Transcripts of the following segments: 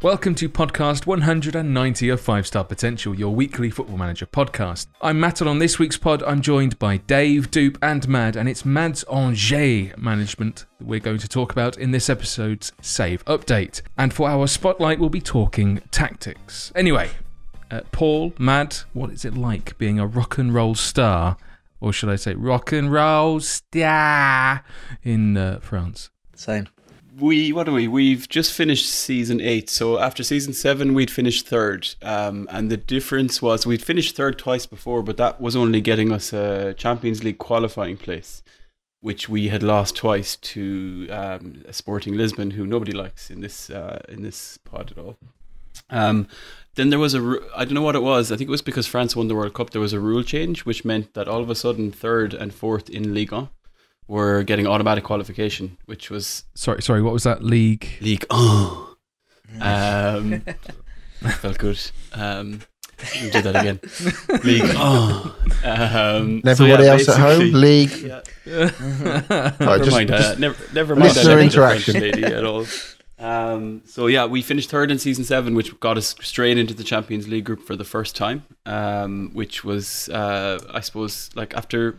Welcome to podcast 190 of 5 Star Potential, your weekly Football Manager podcast. I'm Matt, and on this week's pod, I'm joined by Dave, Doop and Mad, and it's Mad's Angers management that we're going to talk about in this episode's Save Update. And for our spotlight, we'll be talking tactics. Anyway, Paul, Mad, what is it like being a rock and roll star, or should I say rock and roll star in France? Same. We've just finished season 8, so after season 7 we'd finished third, and the difference was we'd finished third twice before, but that was only getting us a Champions League qualifying place, which we had lost twice to Sporting Lisbon, who nobody likes in this pod at all. Then there was I don't know what it was, I think it was because France won the World Cup, there was a rule change which meant that all of a sudden third and fourth in Ligue 1 were getting automatic qualification, which was... Sorry, what was that? League, oh! Felt good. We'll do that again. League, oh! Everybody else at home? League. Yeah. Never mind that interaction lady at all. We finished third in season 7, which got us straight into the Champions League group for the first time, which was, I suppose, like after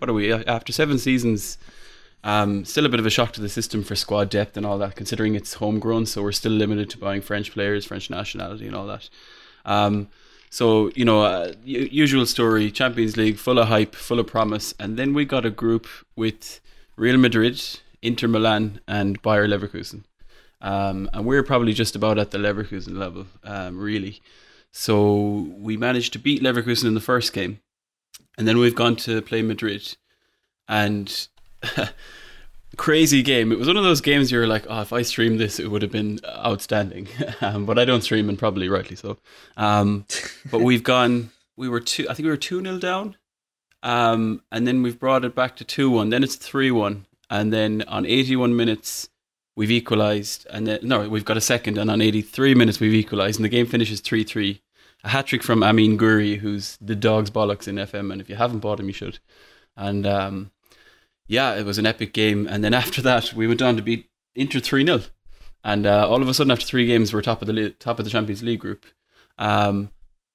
7 seasons... still a bit of a shock to the system for squad depth and all that, considering it's homegrown, so we're still limited to buying French players, French nationality and all that. Usual story, Champions League, full of hype, full of promise, and then we got a group with Real Madrid, Inter Milan and Bayer Leverkusen, and we're probably just about at the Leverkusen level, really. So we managed to beat Leverkusen in the first game, and then we've gone to play Madrid, and crazy game. It was one of those games you're like, oh, if I streamed this, it would have been outstanding. But I don't stream, and probably rightly so. But we were 2-0 down, and then we've brought it back to 2-1. Then it's 3-1, and then on 81 minutes we've equalised, and then we've got a second, and on 83 minutes we've equalised, and the game finishes 3-3. A hat trick from Amine Gouiri, who's the dog's bollocks in FM, and if you haven't bought him, you should. And yeah, it was an epic game. And then after that, we went on to beat Inter 3-0. And all of a sudden, after 3 games, we're top of the Champions League group. And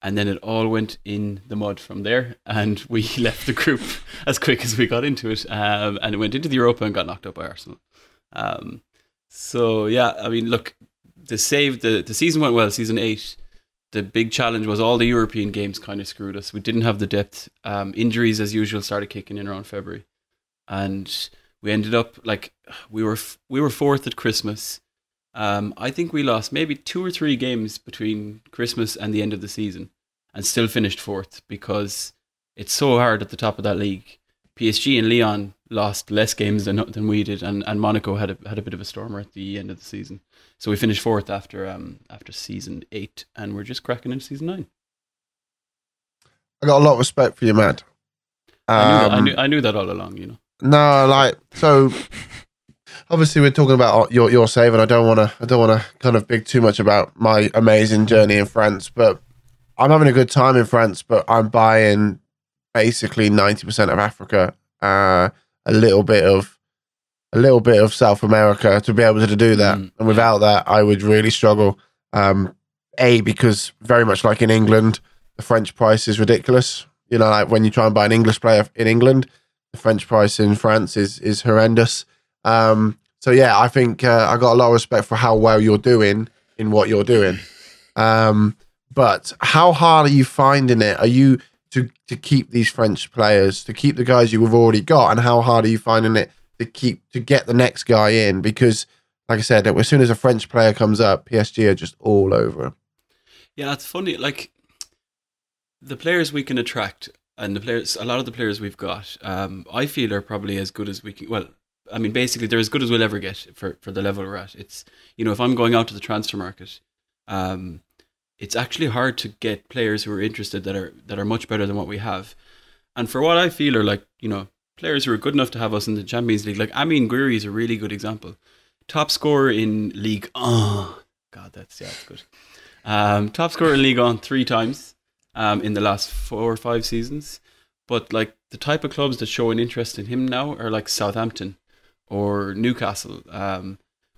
then it all went in the mud from there. And we left the group as quick as we got into it. And it went into the Europa and got knocked out by Arsenal. The season went well, season 8. The big challenge was all the European games kind of screwed us. We didn't have the depth. Injuries, as usual, started kicking in around February. And we ended up like we were fourth at Christmas. I think we lost maybe 2 or 3 games between Christmas and the end of the season, and still finished fourth because it's so hard at the top of that league. PSG and Lyon lost less games than we did, and Monaco had a bit of a stormer at the end of the season. So we finished fourth after season 8, and we're just cracking into season 9. I got a lot of respect for you, Matt. I knew that all along, you know. No, obviously we're talking about your save, and I don't want to kind of big too much about my amazing journey in France, but I'm having a good time in France, but I'm buying basically 90% of Africa, a little bit of South America to be able to do that. And without that, I would really struggle. Because very much like in England, the French price is ridiculous. You know, like when you try and buy an English player in England, the French price in France is horrendous. I think I got a lot of respect for how well you're doing in what you're doing. But how hard are you finding it? Are you to keep these French players, to keep the guys you've already got, and how hard are you finding it to get the next guy in? Because, like I said, as soon as a French player comes up, PSG are just all over him. Yeah, it's funny. Like the players we can attract. And a lot of the players we've got, I feel are probably as good as we can. Well, I mean, basically they're as good as we'll ever get for the level we're at. It's, you know, if I'm going out to the transfer market, it's actually hard to get players who are interested that are much better than what we have. And for what I feel are, like, you know, players who are good enough to have us in the Champions League, like Amine Gouiri is a really good example. Top scorer in Ligue 1. Oh, God, that's good. Top scorer in Ligue 1 3 times. In the last 4 or 5 seasons. But like the type of clubs that show an interest in him now are like Southampton or Newcastle,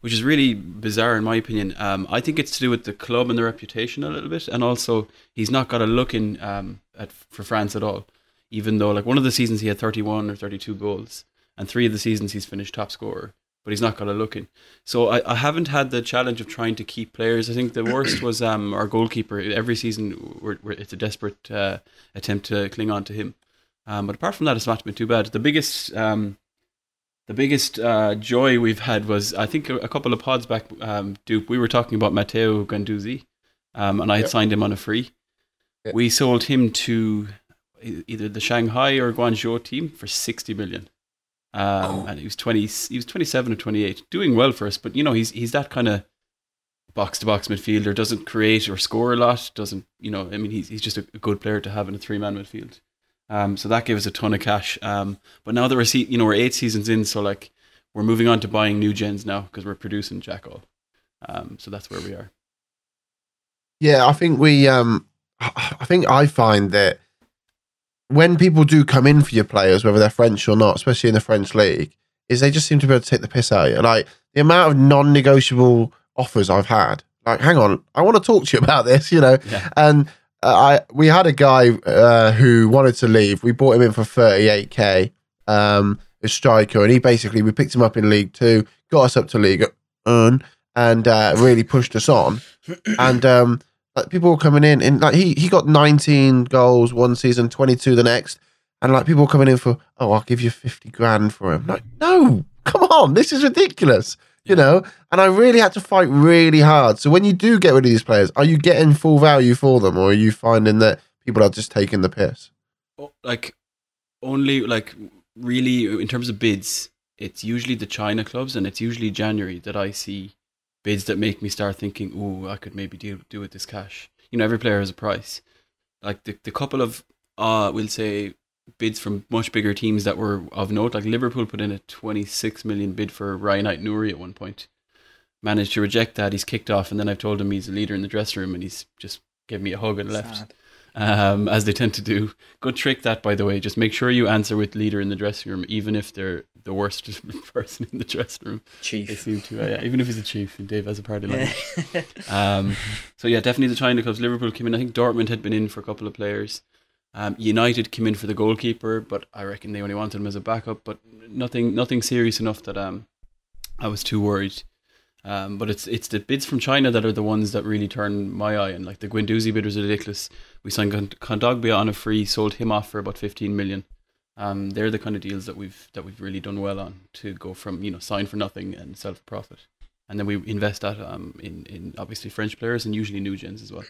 which is really bizarre in my opinion. I think it's to do with the club and the reputation a little bit, and also he's not got a look in for France at all, even though like one of the seasons he had 31 or 32 goals, and three of the seasons he's finished top scorer, but he's not got a look in. So I haven't had the challenge of trying to keep players. I think the worst was our goalkeeper. Every season it's a desperate attempt to cling on to him. But apart from that, it's not been too bad. The biggest joy we've had was, I think a couple of pods back, Dupe, we were talking about Matteo Guendouzi, and I had signed him on a free. Yep. We sold him to either the Shanghai or Guangzhou team for 60 million. And he was 27 or 28, doing well for us. But you know, he's that kind of box to box midfielder, doesn't create or score a lot. He's just a good player to have in a 3-man midfield. So that gave us a ton of cash. But now that we're 8 seasons in, so like we're moving on to buying new gens now because we're producing jack all. So that's where we are. Yeah, I think I find that when people do come in for your players, whether they're French or not, especially in the French league, is they just seem to be able to take the piss out of you. Like the amount of non-negotiable offers I've had, like, hang on, I want to talk to you about this, you know, yeah. And we had a guy who wanted to leave. We bought him in for 38k, a striker, and we picked him up in League 2, got us up to League 1, and really pushed us on. And like, people were coming in, and like he got 19 goals one season, 22 the next, and like people were coming in for, oh, I'll give you 50 grand for him. Like, no, come on, this is ridiculous. You know, and I really had to fight really hard. So when you do get rid of these players, are you getting full value for them, or are you finding that people are just taking the piss? Like, only like really in terms of bids, it's usually the China clubs, and it's usually January that I see bids that make me start thinking, oh, I could maybe do with this cash. You know, every player has a price. Like the couple of, we'll say, bids from much bigger teams that were of note, like Liverpool put in a 26 million bid for Ryan Ait Nouri at one point, managed to reject that. He's kicked off, and then I've told him he's a leader in the dressing room, and he's just gave me a hug and left, as they tend to do. Good trick that, by the way. Just make sure you answer with leader in the dressing room, even if they're the worst person in the dressing room. Chief. They seem to, yeah, even if he's a chief, and Dave has a party line. Yeah. So yeah, definitely the China clubs. Liverpool came in. I think Dortmund had been in for a couple of players. United came in for the goalkeeper, but I reckon they only wanted him as a backup, but nothing serious enough that I was too worried. But it's the bids from China that are the ones that really turn my eye, and like the Guendouzi bid was ridiculous. We signed Kondogbia on a free, sold him off for about 15 million. They're the kind of deals that we've really done well on, to go from, you know, sign for nothing and sell for profit. And then we invest that in obviously French players and usually new gens as well.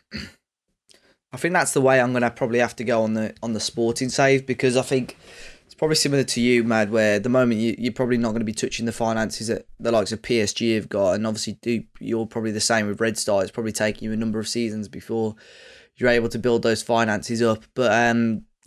I think that's the way I'm going to probably have to go on the sporting save, because I think it's probably similar to you, Mad, where at the moment you're probably not going to be touching the finances that the likes of PSG have got. And obviously you're probably the same with Red Star. It's probably taking you a number of seasons before you're able to build those finances up. But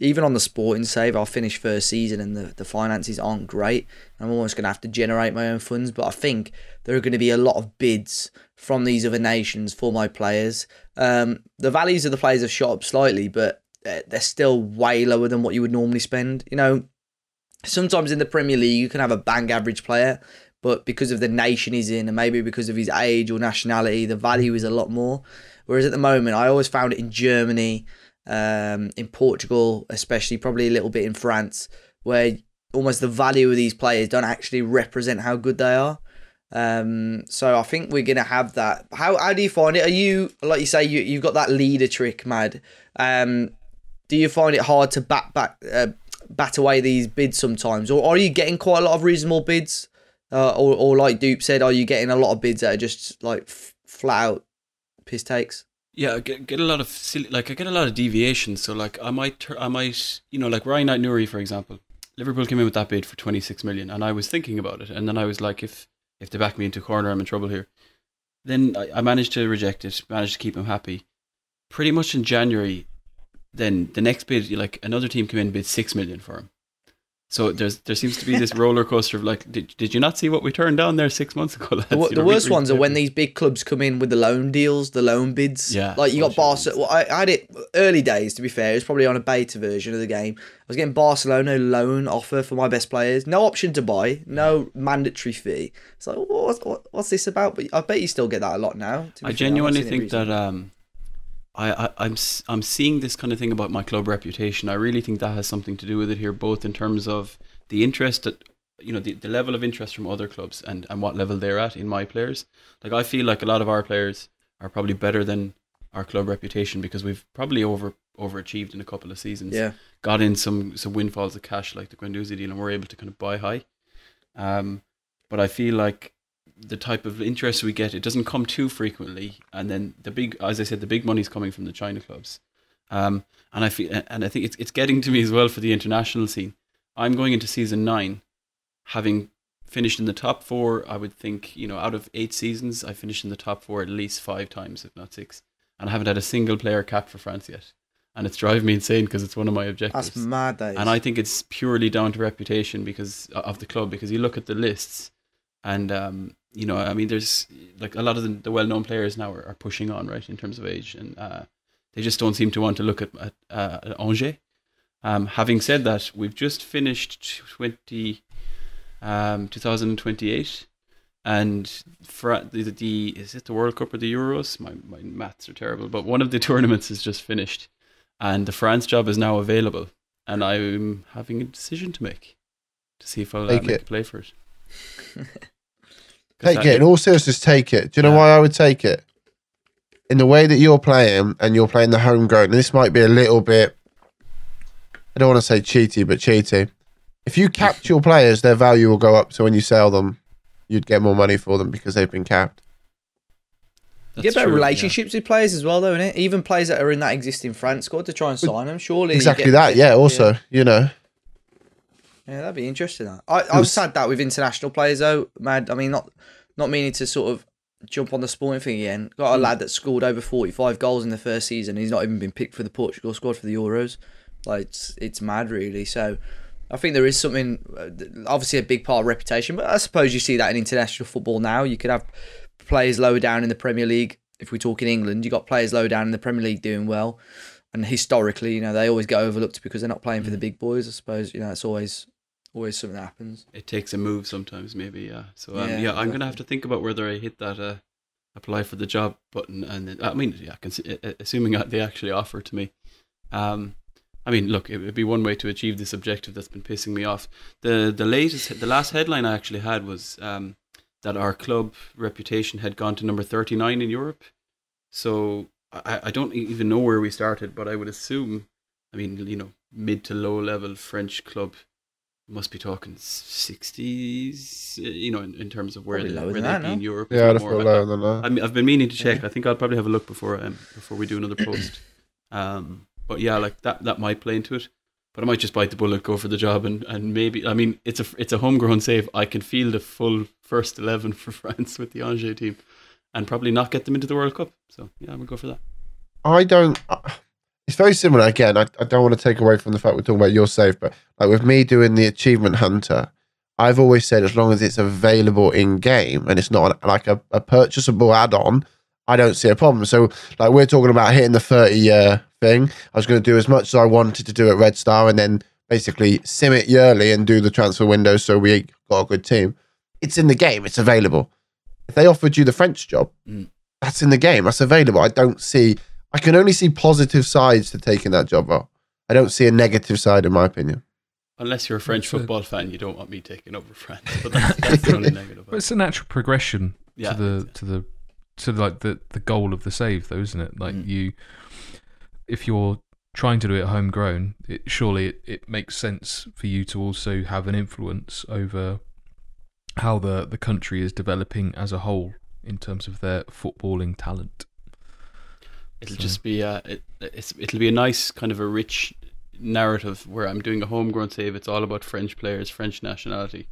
even on the sporting save, I'll finish first season and the finances aren't great. I'm almost going to have to generate my own funds. But I think there are going to be a lot of bids from these other nations for my players. The values of the players have shot up slightly, but they're still way lower than what you would normally spend. You know, sometimes in the Premier League, you can have a bang average player, but because of the nation he's in and maybe because of his age or nationality, the value is a lot more. Whereas at the moment, I always found it in Germany, in Portugal, especially, probably a little bit in France, where almost the value of these players don't actually represent how good they are. So I think we're gonna have that. How do you find it? Are you, like you say, you've got that leader trick, Mad? Do you find it hard to bat away these bids sometimes, or are you getting quite a lot of reasonable bids? Or like Dupe said, are you getting a lot of bids that are just like flat out piss takes? Yeah, I get a lot of silly, like I get a lot of deviation. So like I might, you know, like Ryan Ait Nouri, for example, Liverpool came in with that bid for 26 million, and I was thinking about it, and then I was like, if they back me into a corner, I'm in trouble here. Then I managed to reject it, managed to keep him happy. Pretty much in January, then the next bid, like another team came in and bid 6 million for him. So there seems to be this roller coaster of like, did you not see what we turned down there 6 months ago? Lads? The worst ones are when these big clubs come in with the loan deals, the loan bids. Yeah, like you got Barcelona. Well, I had it early days, to be fair. It was probably on a beta version of the game. I was getting Barcelona loan offer for my best players. No option to buy, no mandatory fee. It's like, what's this about? But I bet you still get that a lot now. I genuinely think that I'm seeing this kind of thing about my club reputation. I really think that has something to do with it here, both in terms of the interest that, you know, the level of interest from other clubs and what level they're at in my players. Like, I feel like a lot of our players are probably better than our club reputation because we've probably overachieved in a couple of seasons. Yeah. Got in some windfalls of cash like the Guendouzi deal, and we're able to kind of buy high. But I feel like the type of interest we get, it doesn't come too frequently, and then the big money's coming from the China clubs, and I think it's getting to me as well for the international scene. I'm going into season 9 having finished in the top 4. I would think, you know, out of 8 seasons I finished in the top 4 at least 5 times, if not 6, and I haven't had a single player capped for France yet, and it's driving me insane because it's one of my objectives. That's mad, that is. And I think it's purely down to reputation because of the club, because you look at the lists and you know, I mean, there's like a lot of the well-known players now are pushing on, right, in terms of age, and they just don't seem to want to look at Angers. Having said that, we've just finished 2028, and for the is it the World Cup or the Euros? My maths are terrible, but one of the tournaments is just finished, and the France job is now available, and I'm having a decision to make to see if I'll make a play for it. Take it. In all seriousness, take it. Do you know why I would take it? In the way that you're playing, and you're playing the homegrown, and this might be a little bit, I don't want to say cheaty, but cheaty. If you capped your players, their value will go up, so when you sell them, you'd get more money for them because they've been capped. That's you get better true, relationships with players as well, though, innit? Even players that are in that existing France squad to try and sign them, surely. Exactly that, yeah, also, you know. Yeah, that'd be interesting. I've sad that with international players, though. Mad. I mean, not meaning to sort of jump on the sporting thing again. Got a lad that scored over 45 goals in the first season. He's not even been picked for the Portugal squad for the Euros. Like, it's mad, really. So I think there is something, obviously a big part of reputation, but I suppose you see that in international football now. You could have players lower down in the Premier League. If we talk in England, you got players lower down in the Premier League doing well. And historically, you know, they always get overlooked because they're not playing for the big boys, I suppose. You know, it's always something that happens. It takes a move sometimes, maybe, yeah. So I'm going to have to think about whether I hit that apply for the job button, and then, I mean, yeah, assuming they actually offer to me. I mean, look, it would be one way to achieve this objective that's been pissing me off. The last headline I actually had was that our club reputation had gone to number 39 in Europe. So I don't even know where we started, but I would assume, I mean, you know, mid to low level French club. Must be talking 60s, you know, in terms of where they'd be in Europe. Yeah, I'd feel lower than that. I mean, I've been meaning to check. I think I'll probably have a look before we do another post. But yeah, like that might play into it. But I might just bite the bullet, go for the job, and maybe, I mean, it's a homegrown save. I can field the full first 11 for France with the Angers team, and probably not get them into the World Cup. So yeah, I'm gonna go for that. It's very similar. Again, I don't want to take away from the fact we're talking about your save, but like with me doing the Achievement Hunter, I've always said as long as it's available in game and it's not like a purchasable add-on, I don't see a problem. So like we're talking about hitting the 30-year thing. I was going to do as much as I wanted to do at Red Star and then basically sim it yearly and do the transfer window so we got a good team. It's in the game. It's available. If they offered you the French job, that's in the game. That's available. I can only see positive sides to taking that job out. I don't see a negative side, in my opinion. Unless you're a French football fan, you don't want me taking over France. But that's the only negative. But it's a natural progression to the goal of the save, though, isn't it? Like if you're trying to do it homegrown, surely it makes sense for you to also have an influence over how the country is developing as a whole in terms of their footballing talent. It'll just be it'll be a nice kind of a rich narrative where I'm doing a homegrown save. It's all about French players, French nationality.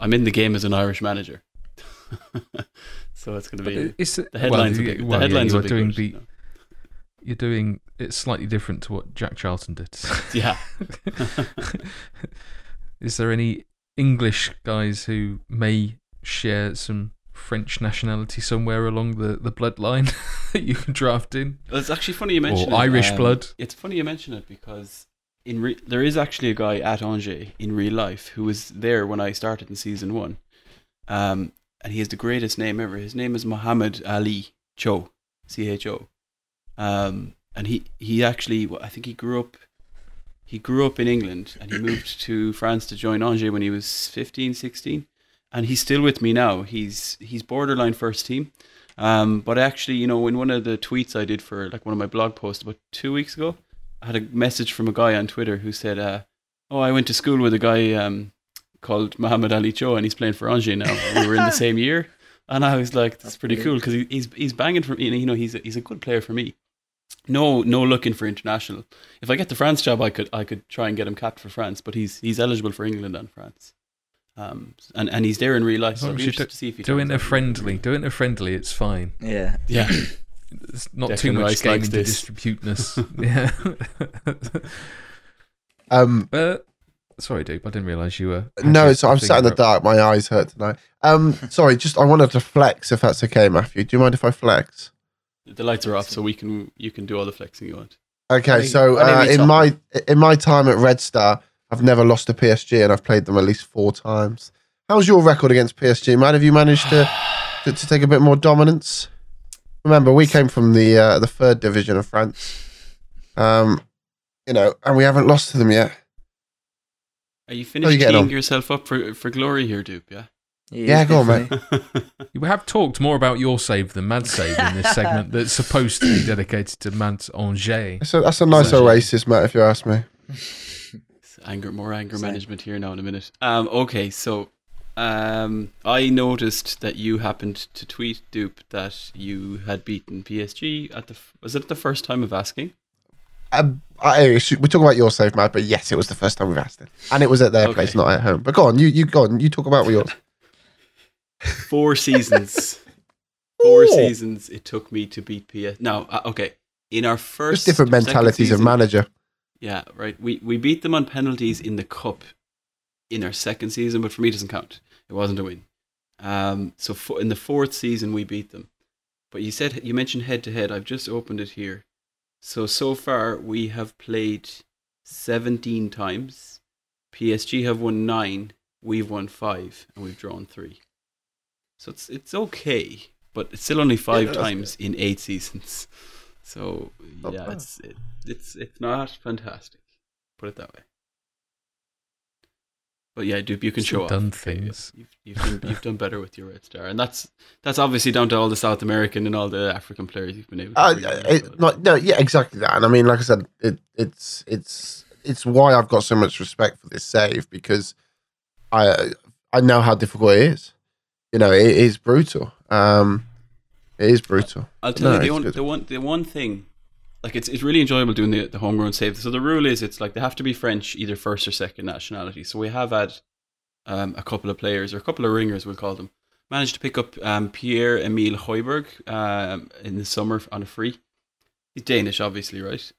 I'm in the game as an Irish manager, so it's going to be the headlines. You're doing it slightly different to what Jack Charlton did. Yeah, Is there any English guys who may share some French nationality somewhere along the bloodline that you can draft in? It's actually funny you mention it. Or Irish blood. It's funny you mention it because there is actually a guy at Angers in real life who was there when I started in season one. And he has the greatest name ever. His name is Mohamed Ali Cho, C-H-O. And he actually, I think he grew up in England and he moved to France to join Angers when he was 15, 16. And he's still with me now. He's borderline first team. But actually, you know, in one of the tweets I did for like one of my blog posts about 2 weeks ago, I had a message from a guy on Twitter who said, I went to school with a guy called Mohamed Ali Cho and he's playing for Angers now. We were in the same year. And I was like, that's pretty cool because he's banging for me. You know, he's a good player for me. No looking for international. If I get the France job, I could try and get him capped for France, but he's eligible for England and France. And he's there in real life, so I'm interested to see if he doing a friendly. Doing a friendly, it's fine. Yeah. It's not Declan too much Rice game to distributeness. Yeah. Sorry, Duke, I didn't realise you were. No, so I'm sat in the dark. My eyes hurt tonight. Sorry, I wanted to flex, if that's okay, Matthew. Do you mind if I flex? The lights are off, so you can do all the flexing you want. Okay, so in my time at Red Star, I've never lost to PSG, and I've played them at least 4 times. How's your record against PSG, man? Have you managed to take a bit more dominance? Remember, we came from the 3rd division of France, and we haven't lost to them yet. Are you finishing yourself up for glory here, Dupe? Yeah. Yeah, go on, mate. You have talked more about your save than Mad's save in this segment that's supposed to be dedicated to Mad's Angers. So that's a nice oasis, Matt, if you ask me. More anger management here now in a minute. Okay, so I noticed that you happened to tweet, Dupe, that you had beaten PSG at was it the first time of asking? We talk about your save, Matt, but yes, it was the first time we've asked it, and it was at their place, not at home. But go on, you talk about yours. 4 seasons. Four seasons it took me to beat PSG. Now, in our first... There's different mentalities of manager. Yeah, right. We beat them on penalties in the cup in our second season, but for me it doesn't count. It wasn't a win. In the 4th season we beat them. But you mentioned head-to-head. I've just opened it here. So far we have played 17 times. PSG have won 9. We've won 5 and we've drawn 3. So it's okay, but it's still only 5 times in 8 seasons. So yeah, it's not fantastic. Put it that way. But yeah, Dupe, you can show up. Done things. You've done better with your Red Star, and that's obviously down to all the South American and all the African players you've been able to exactly that. And I mean, like I said, it's why I've got so much respect for this save because I know how difficult it is. You know, it is brutal. It is brutal. I'll tell you the one thing, like it's really enjoyable doing the homegrown save. So the rule is it's like they have to be French, either first or second nationality. So we have had a couple of players or a couple of ringers, we'll call them, managed to pick up Pierre-Emile Højbjerg in the summer on a free. He's Danish, obviously, right?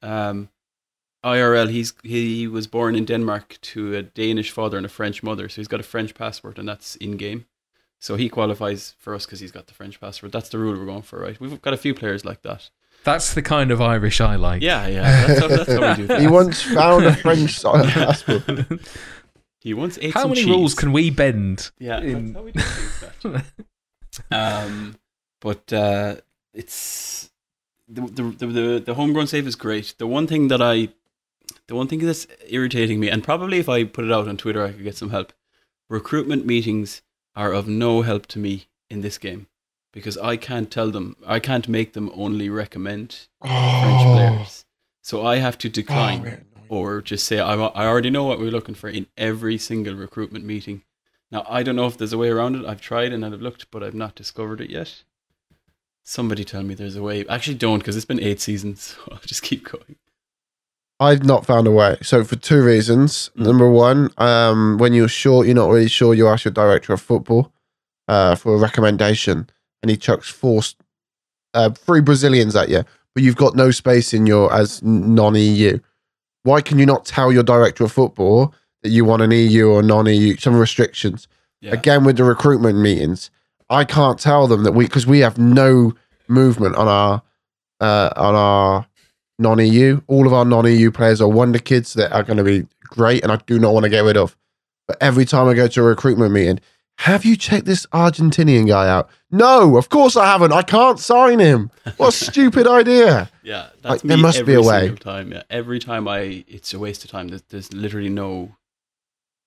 IRL, he was born in Denmark to a Danish father and a French mother. So he's got a French passport and that's in game. So he qualifies for us because he's got the French passport. That's the rule we're going for, right? We've got a few players like that. That's the kind of Irish I like. Yeah. That's how we do things. He once found a French passport. He once ate some cheese. How many rules can we bend? Yeah, that's how we do things. But it's the homegrown save is great. The one thing that's irritating me, and probably if I put it out on Twitter, I could get some help. Recruitment meetings are of no help to me in this game because I can't make them only recommend French players. So I have to decline or just say, I already know what we're looking for in every single recruitment meeting. Now, I don't know if there's a way around it. I've tried and I've looked, but I've not discovered it yet. Somebody tell me there's a way. Actually, don't, because it's been 8 seasons. So I'll just keep going. I've not found a way. So for 2 reasons. Number one, when you're short, you're not really sure, you ask your director of football for a recommendation and he chucks 3 Brazilians at you, but you've got no space in your as non-EU. Why can you not tell your director of football that you want an EU or non-EU, some restrictions. Yeah. Again, with the recruitment meetings, I can't tell them that because we have no movement on our non-EU. All of our non-EU players are wonder kids that are going to be great, and I do not want to get rid of. But every time I go to a recruitment meeting, have you checked this Argentinian guy out? No, of course I haven't. I can't sign him. What a stupid idea. Yeah, that's like, there must be a way. Time, yeah. Every time it's a waste of time. There's literally no,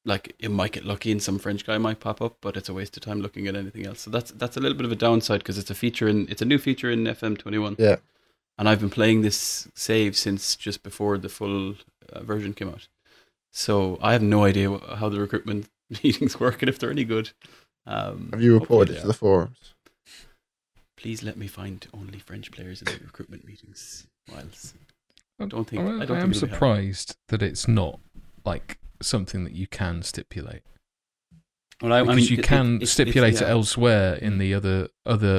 like, it might get lucky and some French guy might pop up, but it's a waste of time looking at anything else. So that's a little bit of a downside because it's a new feature in FM21. Yeah. And I've been playing this save since just before the full version came out. So I have no idea how the recruitment meetings work and if they're any good. Have you reported it to the forums? Please let me find only French players in the recruitment meetings. Miles, I am surprised that it's not like something that you can stipulate. Well, because you can stipulate it elsewhere in the other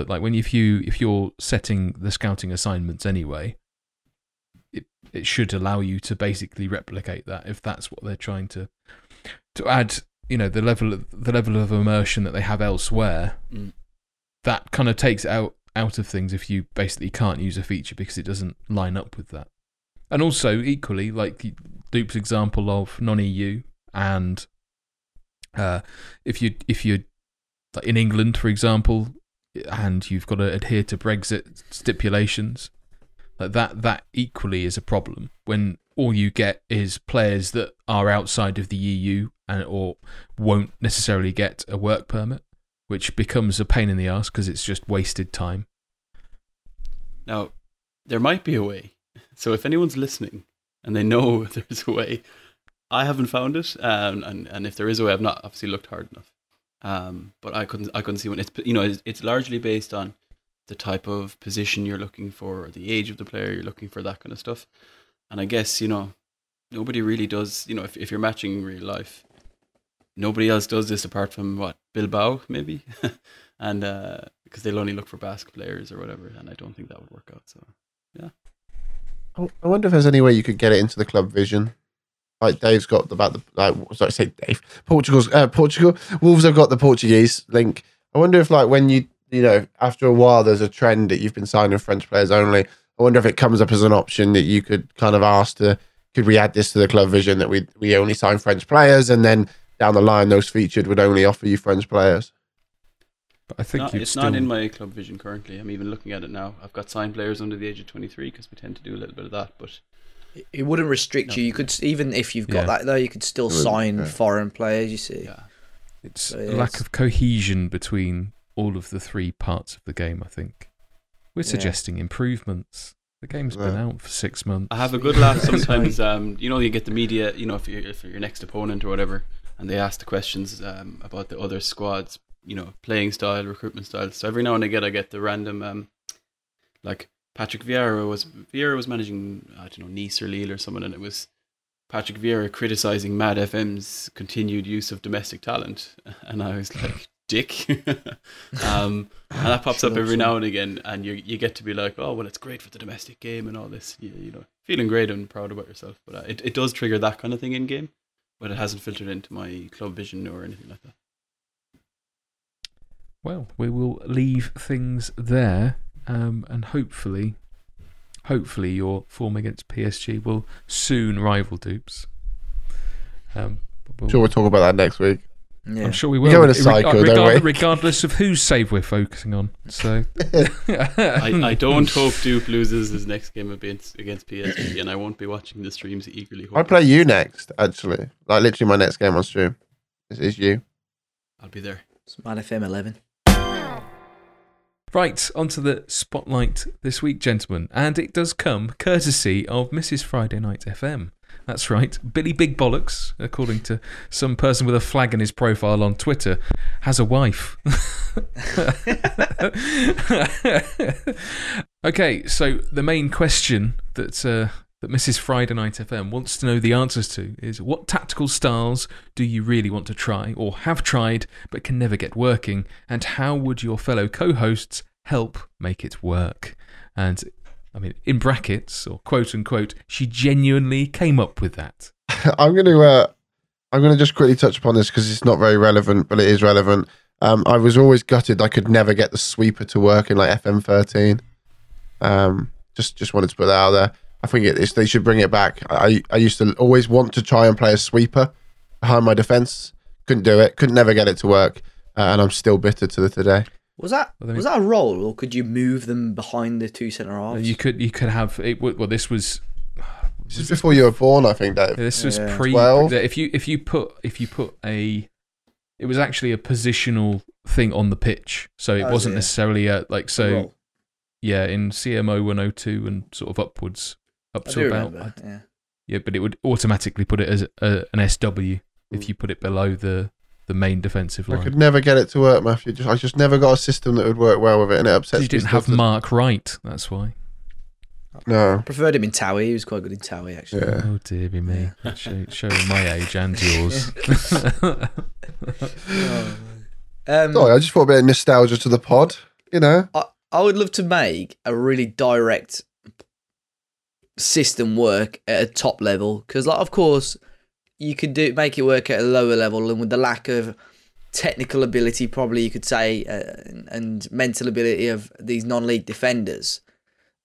like when if you're setting the scouting assignments anyway. It should allow you to basically replicate that if that's what they're trying to add. You know, the level of immersion that they have elsewhere. Mm. That kind of takes out of things if you basically can't use a feature because it doesn't line up with that. And also equally, like Dupe's example of non-EU, and if you're like in England, for example, and you've got to adhere to Brexit stipulations. Like that equally is a problem when all you get is players that are outside of the EU and or won't necessarily get a work permit, which becomes a pain in the ass because it's just wasted time. Now, there might be a way. So if anyone's listening and they know there's a way, I haven't found it, and if there is a way, I've not obviously looked hard enough. But I couldn't see one. It's it's largely based on the type of position you're looking for, or the age of the player you're looking for, that kind of stuff. And I guess, nobody really does, if you're matching real life, nobody else does this apart from, Bilbao, maybe? And because they'll only look for Basque players or whatever, and I don't think that would work out. So, yeah. I wonder if there's any way you could get it into the club vision. Like Dave's got Wolves have got the Portuguese link. I wonder if, when you, after a while, there's a trend that you've been signing French players only. I wonder if it comes up as an option that you could kind of ask could we add this to the club vision that we only sign French players, and then down the line, those featured would only offer you French players. But I think it's not in my club vision currently. I'm even looking at it now. I've got signed players under the age of 23 because we tend to do a little bit of that, but it wouldn't restrict you. You could, even if you've got that though, you could still sign foreign players. You see, it's a lack of cohesion between all of the three parts of the game, I think. We're suggesting improvements. The game's been out for 6 months. I have a good laugh sometimes. You get the media, if you're your next opponent or whatever, and they ask the questions about the other squads, playing style, recruitment style. So every now and again, I get the random, like Patrick Vieira was managing, I don't know, Nice or Lille or someone, and it was Patrick Vieira criticising Mad FM's continued use of domestic talent. And I was like, dick. And that pops up every now and again, and you get to be like, oh well, it's great for the domestic game and all this, feeling great and proud about yourself, but it does trigger that kind of thing in game, but it hasn't filtered into my club vision or anything like that. Well, we will leave things there, and hopefully your form against PSG will soon rival Dupes. We'll talk about that next week. Yeah. I'm sure we will. You're in a cycle, regardless of whose save we're focusing on. So I don't hope Duke loses his next game against PSG, and I won't be watching the streams eagerly. I play you next, actually. Like literally, my next game on stream is you. I'll be there. It's Man FM 11. Right, onto the spotlight this week, gentlemen, and it does come courtesy of Mrs. Friday Night FM. That's right. Billy Big Bollocks, according to some person with a flag in his profile on Twitter, has a wife. Okay, so the main question that Mrs. Friday Night FM wants to know the answers to is, what tactical styles do you really want to try or have tried but can never get working, and how would your fellow co-hosts help make it work? And I mean, in brackets or quote unquote, she genuinely came up with that. I'm going to I'm going to just quickly touch upon this because it's not very relevant, but it is relevant. I was always gutted I could never get the sweeper to work in like FM13. Just wanted to put that out there. I think they should bring it back. I used to always want to try and play a sweeper behind my defence. Couldn't do it. Could never get it to work. And I'm still bitter to today. Was that a roll, or could you move them behind the two centre halves? You could have it. Well, this was before you were born, I think, Dave. This was pre. 12. If you put a, it was actually a positional thing on the pitch, so it wasn't necessarily a like so. A roll. Yeah, in CMO 102 and sort of upwards, up to about. Yeah, but it would automatically put it as an SW if you put it below the main defensive line. I could never get it to work, Matthew. I just never got a system that would work well with it, and it upsets me. You didn't have Mark Wright, that's why. No. I preferred him in Towie. He was quite good in Towie, actually. Yeah. Oh, dear me. Showing my age and yours. Sorry, I just brought a bit of nostalgia to the pod, you know. I would love to make a really direct system work at a top level because, like, of course, you could make it work at a lower level, and with the lack of technical ability, probably you could say, and mental ability of these non-league defenders.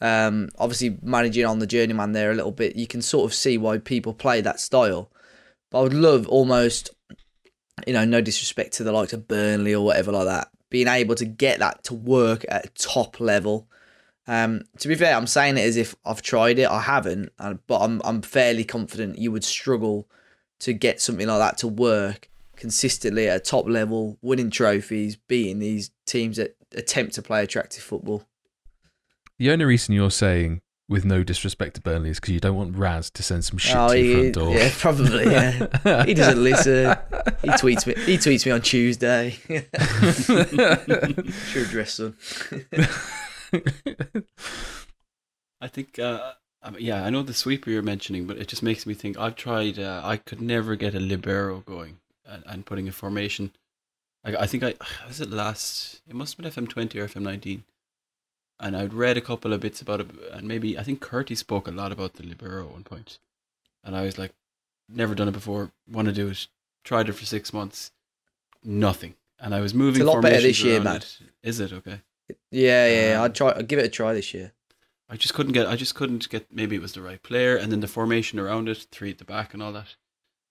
Obviously, managing on the journeyman there a little bit, you can sort of see why people play that style. But I would love almost, you know, no disrespect to the likes of Burnley or whatever like that, being able to get that to work at a top level. To be fair, I'm saying it as if I've tried it. I haven't, but I'm fairly confident you would struggle to get something like that to work consistently at a top level, winning trophies, beating these teams that attempt to play attractive football. The only reason you're saying, with no disrespect to Burnley, is because you don't want Raz to send some shit to your front door. Yeah, probably. Yeah, he doesn't listen. He tweets me. He tweets me on Tuesday. Sure, dress son. I think, I know the sweeper you're mentioning, but it just makes me think. I've tried. I could never get a libero going and putting a formation. I think was it last? It must have been FM20 or FM19. And I'd read a couple of bits about it, and maybe I think Curti spoke a lot about the libero at one point. And I was like, never done it before, want to do it. Tried it for 6 months, nothing. And I was moving. It's a lot better this year, Matt. Is it okay? Yeah. I'd give it a try this year. I just couldn't get. Maybe it was the right player, and then the formation around it, three at the back, and all that.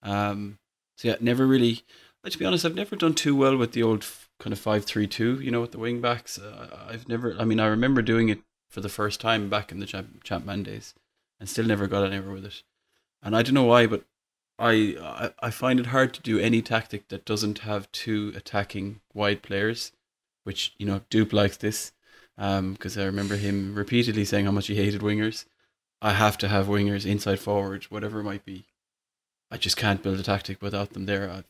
So yeah, never really. To be honest, I've never done too well with the old kind of 5-3-2, you know, with the wing backs. I remember doing it for the first time back in the Champman days, and still never got anywhere with it. And I don't know why, but I find it hard to do any tactic that doesn't have two attacking wide players, which, you know, Dupe likes this, because I remember him repeatedly saying how much he hated wingers. I have to have wingers, inside forward, whatever it might be. I just can't build a tactic without them there.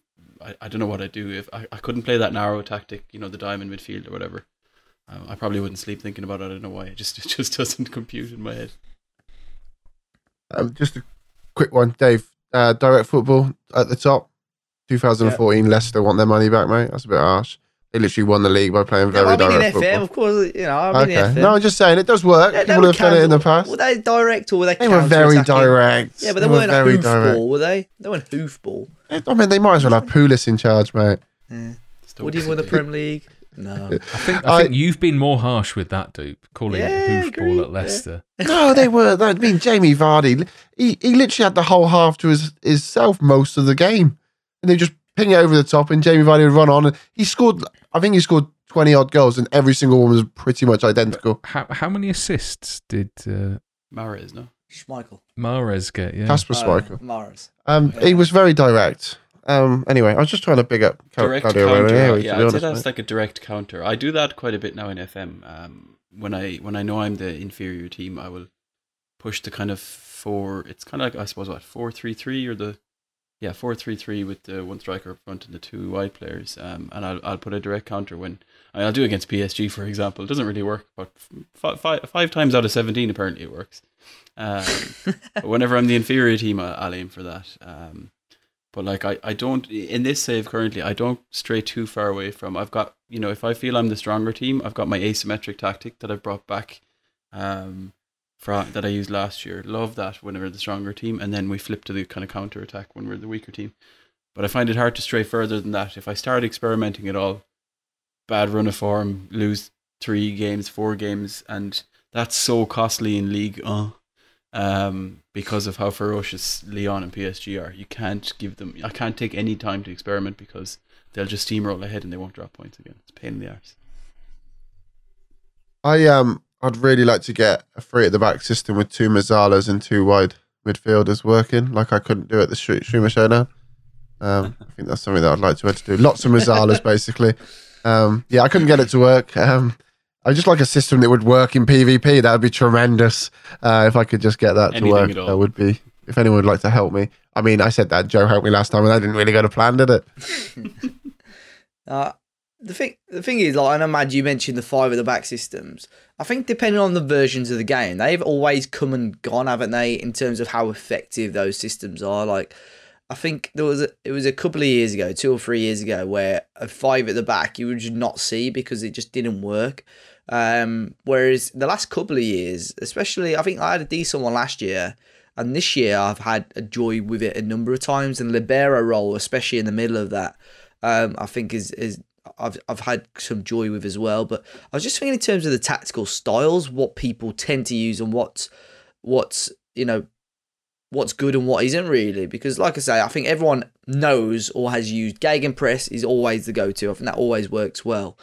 I don't know what I'd do if I couldn't play that narrow tactic, you know, the diamond midfield or whatever. I probably wouldn't sleep thinking about it. I don't know why. It just doesn't compute in my head. Just a quick one, Dave. Direct football at the top. 2014, yeah. Leicester want their money back, mate. That's a bit harsh. They literally won the league by playing direct football. I've been in FM, of course. You know, I've been in FM. No, I'm just saying, it does work. Yeah, people have done it in the past. Were they direct or were they counter-attacking? They were very direct. Yeah, but they weren't hoofball, were they? They weren't hoofball. I mean, they might as well have Pulis in charge, mate. Yeah. Would you win the Premier League? No. I think you've been more harsh with that, Dupe, calling it hoofball at Leicester. Yeah. No, they were. I mean, Jamie Vardy, he literally had the whole half to his self most of the game. And they just ping it over the top, and Jamie Vardy would run on. And he scored, I think he scored 20-odd goals, and every single one was pretty much identical. How many assists did Mahrez, no? Schmeichel. Mahrez get, yeah. Kasper Schmeichel. Mahrez. He was very direct. Anyway, I was just trying to big up. Direct counter. I'd say that's like a direct counter. I do that quite a bit now in FM. When I know I'm the inferior team, I will push the kind of 4, it's kind of like, I suppose, what, 4-3-3 or the... Yeah, 4-3-3 with the one striker up front and the two wide players. And I'll put a direct counter when I'll do against PSG, for example. It doesn't really work, but five times out of 17 apparently it works. But whenever I'm the inferior team, I'll aim for that. But like I don't in this save currently, I don't stray too far away from. I've got, you know, if I feel I'm the stronger team, I've got my asymmetric tactic that I've brought back. That I used last year. Love that when we're the stronger team, and then we flip to the kind of counter attack when we're the weaker team. But I find it hard to stray further than that. If I start experimenting at all, bad run of form, lose 3 games, 4 games, and that's so costly in Ligue 1 because of how ferocious Lyon and PSG are. You can't give them, I can't take any time to experiment because they'll just steamroll ahead and they won't drop points again. It's a pain in the arse. I'd really like to get a free at the back system with 2 Mazzalas and 2 wide midfielders working like I couldn't do at the Streamer Showdown. I think that's something that I'd like to be able to do. Lots of Mazzalas basically. Yeah, I couldn't get it to work. I just like a system that would work in PvP. That would be tremendous. If I could just get that to work, that would be. If anyone would like to help me, I mean, I said that Joe helped me last time, and that didn't really go to plan, did it? The thing is, like, I know, Mad, you mentioned the 5 at the back systems. I think depending on the versions of the game, they've always come and gone, haven't they? In terms of how effective those systems are, like. I think it was a couple of years ago, 2 or 3 years ago, where a 5 at the back you would just not see because it just didn't work. Whereas the last couple of years, especially, I think I had a decent one last year, and this year I've had a joy with it a number of times. And libero role, especially in the middle of that, I think is I've had some joy with as well. But I was just thinking in terms of the tactical styles, what people tend to use and what's you know. What's good and what isn't really, because like I say, I think everyone knows or has used Gegenpress is always the go-to. I think that always works well.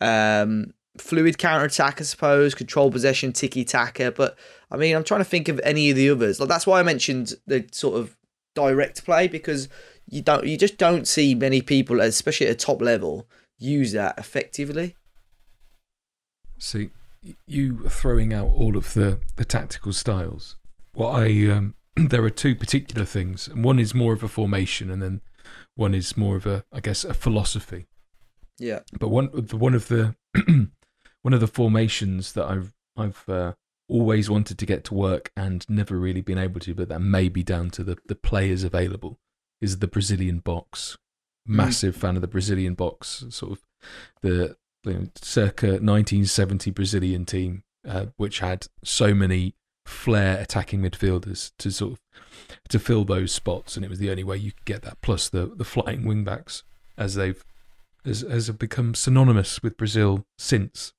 Fluid counter-attack, I suppose, control possession, tiki-taka, but I mean, I'm trying to think of any of the others. Like, that's why I mentioned the sort of direct play, because you just don't see many people, especially at a top level, use that effectively. See, you throwing out all of the tactical styles. What there are two particular things, and one is more of a formation, and then one is more of a, I guess, a philosophy. Yeah. But one of the formations that I've always wanted to get to work and never really been able to, but that may be down to the players available, is the Brazilian box. Massive fan of the Brazilian box, sort of the circa 1970 Brazilian team, which had so many flair attacking midfielders to sort of to fill those spots, and it was the only way you could get that, plus the flying wing backs as have become synonymous with Brazil since.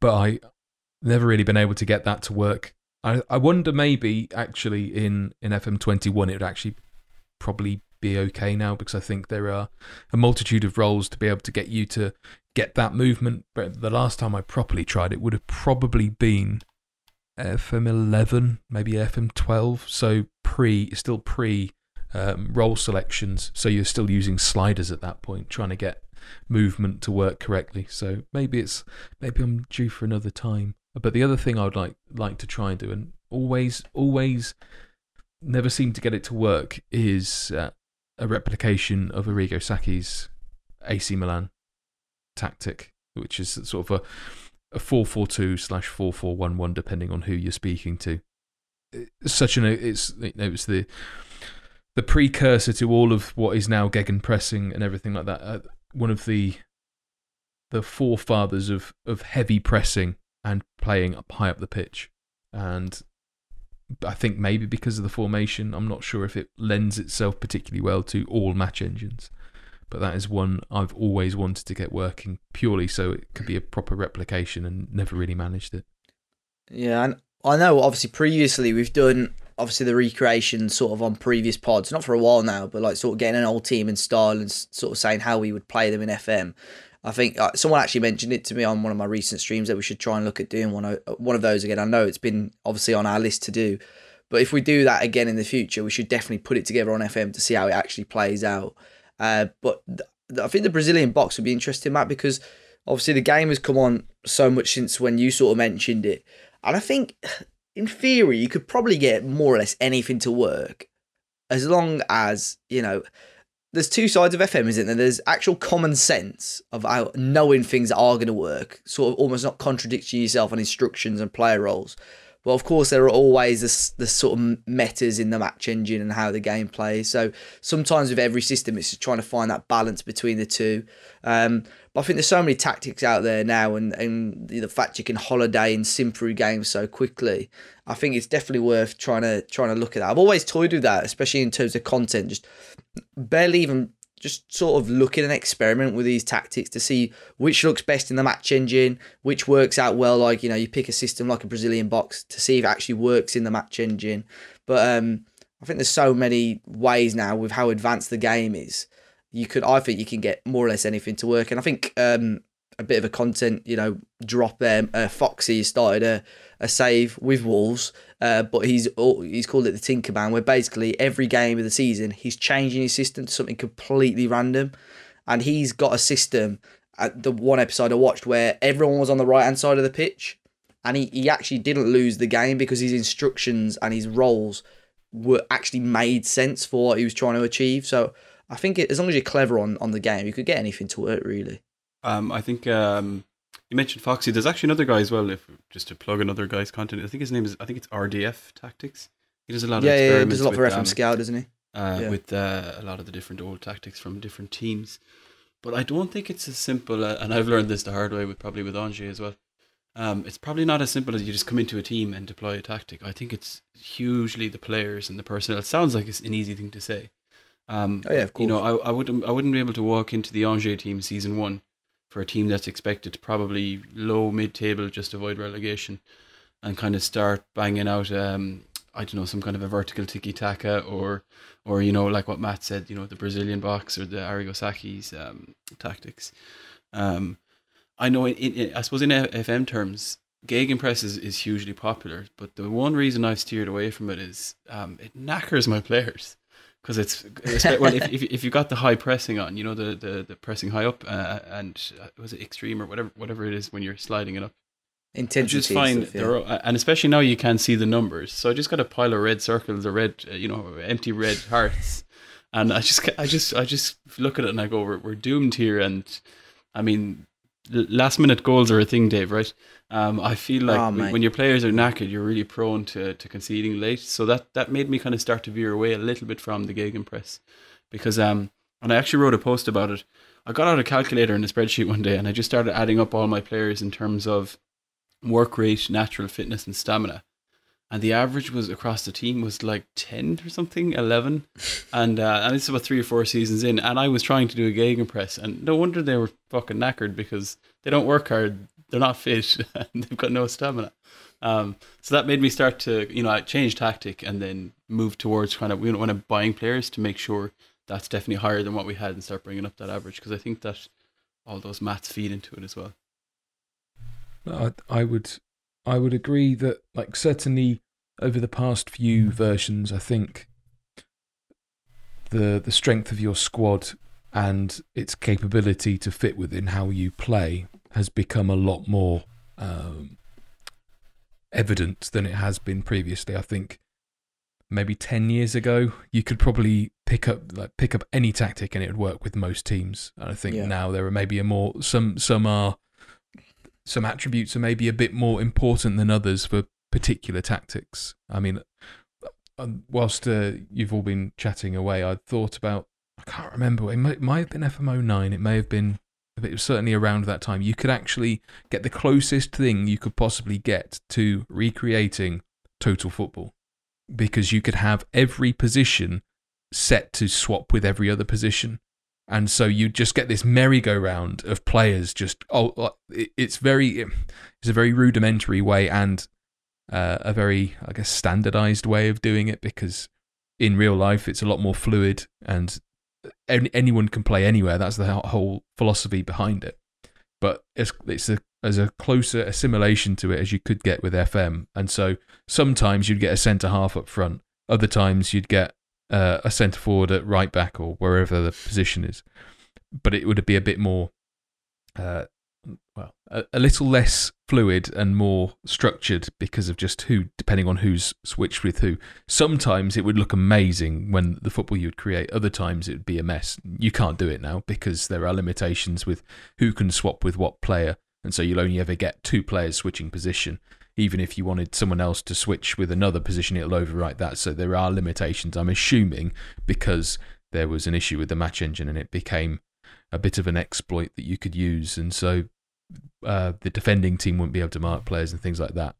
But I never really been able to get that to work. I wonder maybe actually in FM21 it would actually probably be okay now, because I think there are a multitude of roles to be able to get you to get that movement. But the last time I properly tried it would have probably been FM11, maybe FM12, so still pre role selections, so you're still using sliders at that point, trying to get movement to work correctly. So maybe I'm due for another time. But the other thing I would like to try and do, and always never seem to get it to work, is a replication of Arrigo Sacchi's AC Milan tactic, which is sort of a 4-4-2/4-4-1-1, depending on who you're speaking to. It was the precursor to all of what is now gegenpressing and everything like that. One of the forefathers of heavy pressing and playing up high up the pitch. And I think maybe because of the formation, I'm not sure if it lends itself particularly well to all match engines. But that is one I've always wanted to get working, purely so it could be a proper replication, and never really managed it. Yeah, and I know obviously previously we've done obviously the recreation sort of on previous pods, not for a while now, but like sort of getting an old team in style and sort of saying how we would play them in FM. I think someone actually mentioned it to me on one of my recent streams that we should try and look at doing one of those again. I know it's been obviously on our list to do, but if we do that again in the future, we should definitely put it together on FM to see how it actually plays out. But I think the Brazilian box would be interesting, Matt, because obviously the game has come on so much since when you sort of mentioned it. And I think, in theory, you could probably get more or less anything to work, as long as, you know, there's two sides of FM, isn't there? There's actual common sense of knowing things that are going to work, sort of almost not contradicting yourself on instructions and player roles. But of course, there are always the sort of metas in the match engine and how the game plays. So sometimes with every system, it's just trying to find that balance between the two. Um, I think there's so many tactics out there now, and the fact you can holiday and sim through games so quickly, I think it's definitely worth trying to look at that. I've always toyed with that, especially in terms of content, just barely even just sort of looking and experiment with these tactics to see which looks best in the match engine, which works out well. Like, you know, you pick a system like a Brazilian box to see if it actually works in the match engine. But I think there's so many ways now with how advanced the game is. I think you can get more or less anything to work. And I think a bit of a content, you know, drop there. Foxy started a save with Wolves, but he's called it the Tinkerman, where basically every game of the season he's changing his system to something completely random. And he's got a system at the one episode I watched where everyone was on the right hand side of the pitch, and he actually didn't lose the game because his instructions and his roles were actually made sense for what he was trying to achieve. So I think as long as you're clever on the game, you could get anything to work, really. I think you mentioned Foxy. There's actually another guy as well, just to plug another guy's content. I think it's RDF Tactics. He does a lot of experiments. He does a lot for FM Scout, doesn't he? With a lot of the different old tactics from different teams. But I don't think it's as simple, and I've learned this the hard way, probably with Angers as well. It's probably not as simple as you just come into a team and deploy a tactic. I think it's hugely the players and the personnel. It sounds like it's an easy thing to say. Of course. You know, I wouldn't be able to walk into the Angers team season one for a team that's expected to probably low mid-table, just avoid relegation, and kind of start banging out some kind of a vertical tiki-taka or you know, like what Matt said, you know, the Brazilian box or the Arigosaki's tactics. I know I suppose in FM terms, gegenpress is hugely popular, but the one reason I've steered away from it is it knackers my players. Because if you got the high pressing on, you know, the pressing high up, and was it extreme or whatever it is when you're sliding it up, intensity. Just find and especially now you can see the numbers. So I just got a pile of red circles, or red, empty red hearts, and I just look at it and I go, we're doomed here. And I mean, last minute goals are a thing, Dave, right? I feel like when your players are knackered, you're really prone to conceding late. So that made me kind of start to veer away a little bit from the gegenpress, because and I actually wrote a post about it. I got out a calculator and a spreadsheet one day, and I just started adding up all my players in terms of work rate, natural fitness, and stamina. And the average was across the team was like 10 or something, 11. And it's about 3 or 4 seasons in. And I was trying to do a gegenpress. And no wonder they were fucking knackered, because they don't work hard. They're not fit. And they've got no stamina. So that made me start to, I changed tactic and then move towards kind of, when I'm buying players, to make sure that's definitely higher than what we had and start bringing up that average. Because I think that all those maths feed into it as well. I would agree that, like, certainly over the past few versions, I think the strength of your squad and its capability to fit within how you play has become a lot more evident than it has been previously. I think maybe 10 years ago, you could probably pick up any tactic and it would work with most teams. And I think now there are maybe some attributes are maybe a bit more important than others for particular tactics. I mean, whilst you've all been chatting away, I thought about, I can't remember, it might have been FM09, it may have been, but it was certainly around that time. You could actually get the closest thing you could possibly get to recreating total football, because you could have every position set to swap with every other position. And so you just get this merry-go-round of players. It's a very rudimentary way, and a very, I guess, standardised way of doing it, because in real life it's a lot more fluid and anyone can play anywhere. That's the whole philosophy behind it. But it's a closer assimilation to it as you could get with FM. And so sometimes you'd get a centre half up front. Other times you'd get a centre forward at right back or wherever the position is, but it would be a bit more, a little less fluid and more structured because of just depending on who's switched with who. Sometimes it would look amazing when the football you'd create. Other times it would be a mess. You can't do it now because there are limitations with who can swap with what player, and so you'll only ever get 2 players switching position. Even if you wanted someone else to switch with another position, it'll overwrite that. So there are limitations, I'm assuming, because there was an issue with the match engine and it became a bit of an exploit that you could use, and so the defending team wouldn't be able to mark players and things like that.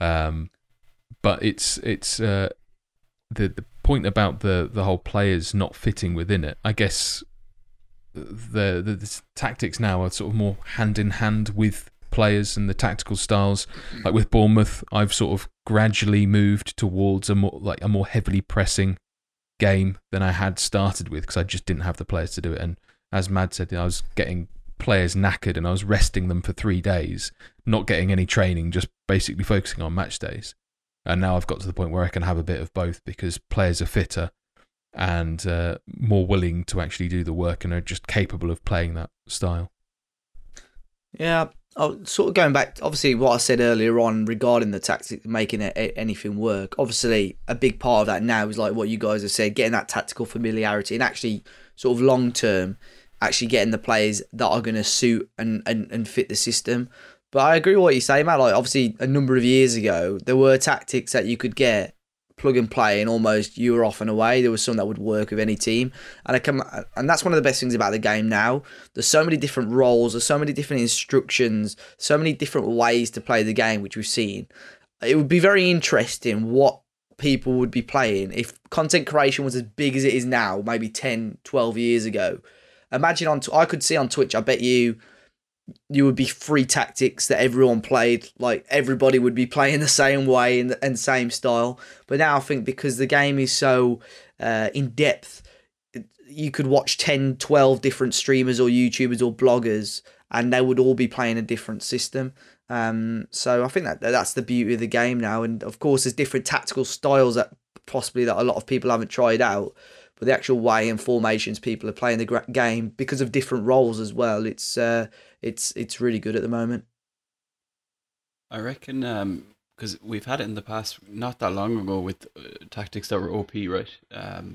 But it's the point about the whole players not fitting within it. I guess the tactics now are sort of more hand in hand with players and the tactical styles. Like with Bournemouth, I've sort of gradually moved towards a more heavily pressing game than I had started with, because I just didn't have the players to do it. And as Mad said, I was getting players knackered and I was resting them for 3 days, not getting any training, just basically focusing on match days. And now I've got to the point where I can have a bit of both, because players are fitter and more willing to actually do the work and are just capable of playing that style. Yeah, sort of going back, obviously, what I said earlier on regarding the tactics, making anything work. Obviously, a big part of that now is like what you guys have said, getting that tactical familiarity and actually sort of long-term, actually getting the players that are going to suit and fit the system. But I agree with what you say, Matt. Like, obviously, a number of years ago, there were tactics that you could get plug and play, and almost you were off and away. There was some that would work with any team, and that's one of the best things about the game now. There's so many different roles, there's so many different instructions, so many different ways to play the game, which we've seen. It would be very interesting what people would be playing if content creation was as big as it is now, maybe 10, 12 years ago. Imagine I could see on Twitch, I bet you would be free tactics that everyone played, like everybody would be playing the same way and same style. But now I think because the game is so in depth, you could watch 10, 12 different streamers or YouTubers or bloggers, and they would all be playing a different system. So I think that's the beauty of the game now. And of course, there's different tactical styles that possibly that a lot of people haven't tried out, but the actual way and formations people are playing the game because of different roles as well. It's really good at the moment. I reckon because we've had it in the past, not that long ago, with tactics that were OP, right?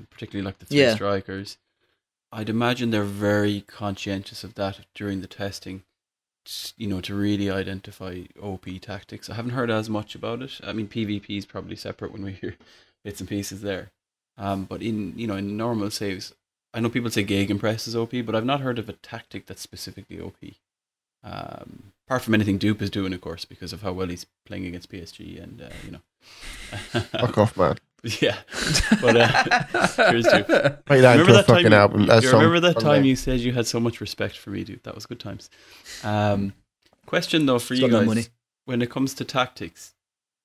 Particularly like the three strikers. I'd imagine they're very conscientious of that during the testing, you know, to really identify OP tactics. I haven't heard as much about it. I mean, PvP is probably separate when we hear bits and pieces there. But in normal saves, I know people say Gegenpress is OP, but I've not heard of a tactic that's specifically OP. Apart from anything Dupe is doing, of course, because of how well he's playing against PSG and, Fuck off, man. Yeah. But, here's Dupe. Remember that time you said you had so much respect for me, Dupe? That was good times. Question, though, for you guys. When it comes to tactics,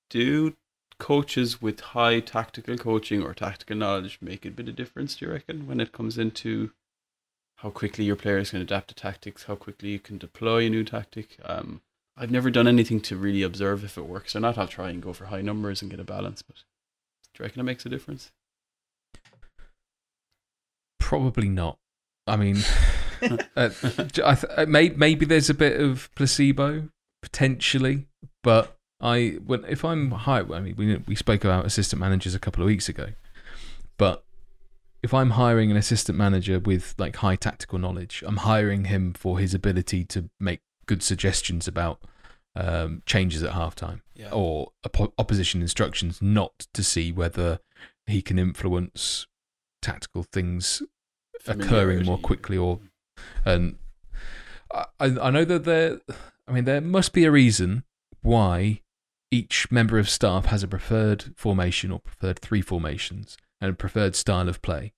do coaches with high tactical coaching or tactical knowledge make a bit of difference, do you reckon, when it comes into how quickly your players can adapt to tactics, how quickly you can deploy a new tactic? I've never done anything to really observe if it works or not. I'll try and go for high numbers and get a balance, but do you reckon it makes a difference? Probably not. I mean, maybe there's a bit of placebo, potentially, but we spoke about assistant managers a couple of weeks ago, but if I'm hiring an assistant manager with like high tactical knowledge, I'm hiring him for his ability to make good suggestions about changes at halftime or opposition instructions, not to see whether he can influence tactical things occurring more quickly. I know that there must be a reason why each member of staff has a preferred formation or preferred three formations and a preferred style of play.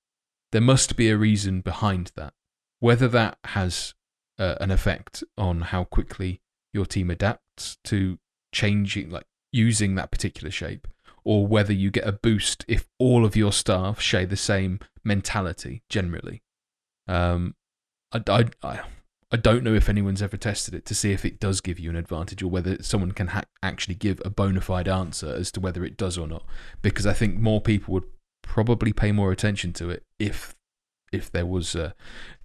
There must be a reason behind that. Whether that has an effect on how quickly your team adapts to changing, like using that particular shape, or whether you get a boost if all of your staff share the same mentality generally. I don't know if anyone's ever tested it to see if it does give you an advantage or whether someone can actually give a bona fide answer as to whether it does or not, because I think more people would probably pay more attention to it if there was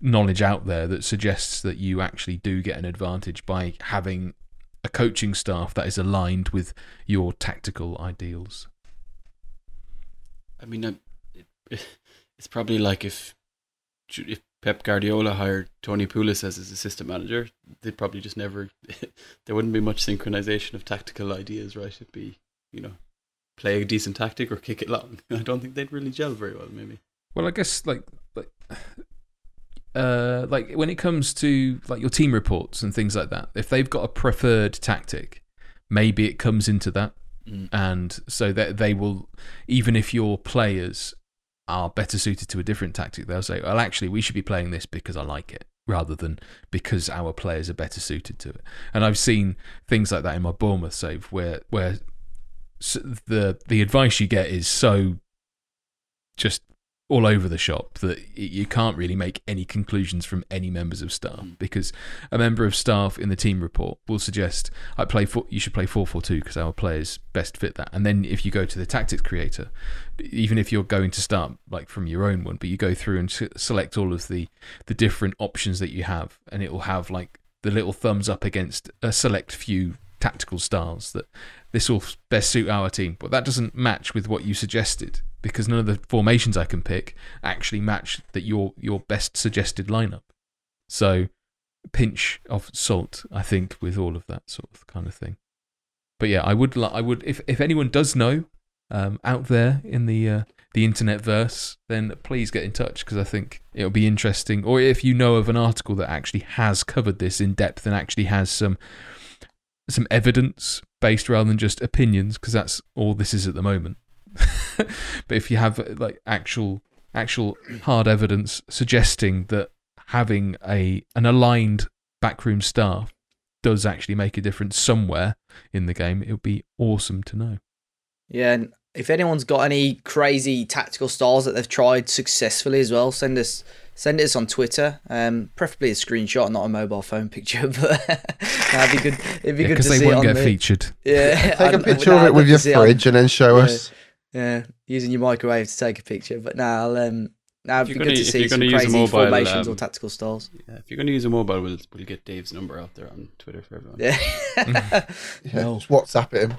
knowledge out there that suggests that you actually do get an advantage by having a coaching staff that is aligned with your tactical ideals. I mean, it's probably like if Pep Guardiola hired Tony Pulis as his assistant manager, they'd probably just never... there wouldn't be much synchronization of tactical ideas, right? It'd be, play a decent tactic or kick it long. I don't think they'd really gel very well, maybe. Well, I guess, like like when it comes to like your team reports and things like that, if they've got a preferred tactic, maybe it comes into that. Mm. And so that they will, even if your players are better suited to a different tactic, they'll say, well, actually, we should be playing this because I like it, rather than because our players are better suited to it. And I've seen things like that in my Bournemouth save, where the advice you get is so just all over the shop that you can't really make any conclusions from any members of staff, because a member of staff in the team report will suggest you should play 4-4-2 because our players best fit that. And then if you go to the tactics creator, even if you're going to start like from your own one, but you go through and select all of the different options that you have, and it will have like the little thumbs up against a select few tactical styles that this will best suit our team, but that doesn't match with what you suggested, because none of the formations I can pick actually match that your best suggested lineup. So a pinch of salt, I think, with all of that sort of kind of thing. But yeah, I would if anyone does know out there in the internet verse, then please get in touch, because I think it'll be interesting. Or if you know of an article that actually has covered this in depth and actually has some evidence based rather than just opinions, because that's all this is at the moment. But if you have like actual hard evidence suggesting that having an aligned backroom staff does actually make a difference somewhere in the game, it would be awesome to know. Yeah, and if anyone's got any crazy tactical styles that they've tried successfully as well, send us on Twitter, preferably a screenshot, not a mobile phone picture, but that'd be good. It'd be good to see, because they won't get featured. Yeah, take a picture of it with your fridge and then show us. Yeah, using your microwave to take a picture. But now it'd be good to see some crazy formations or tactical styles. Yeah, if you're going to use a mobile, we'll get Dave's number out there on Twitter for everyone. Yeah, just WhatsApp him.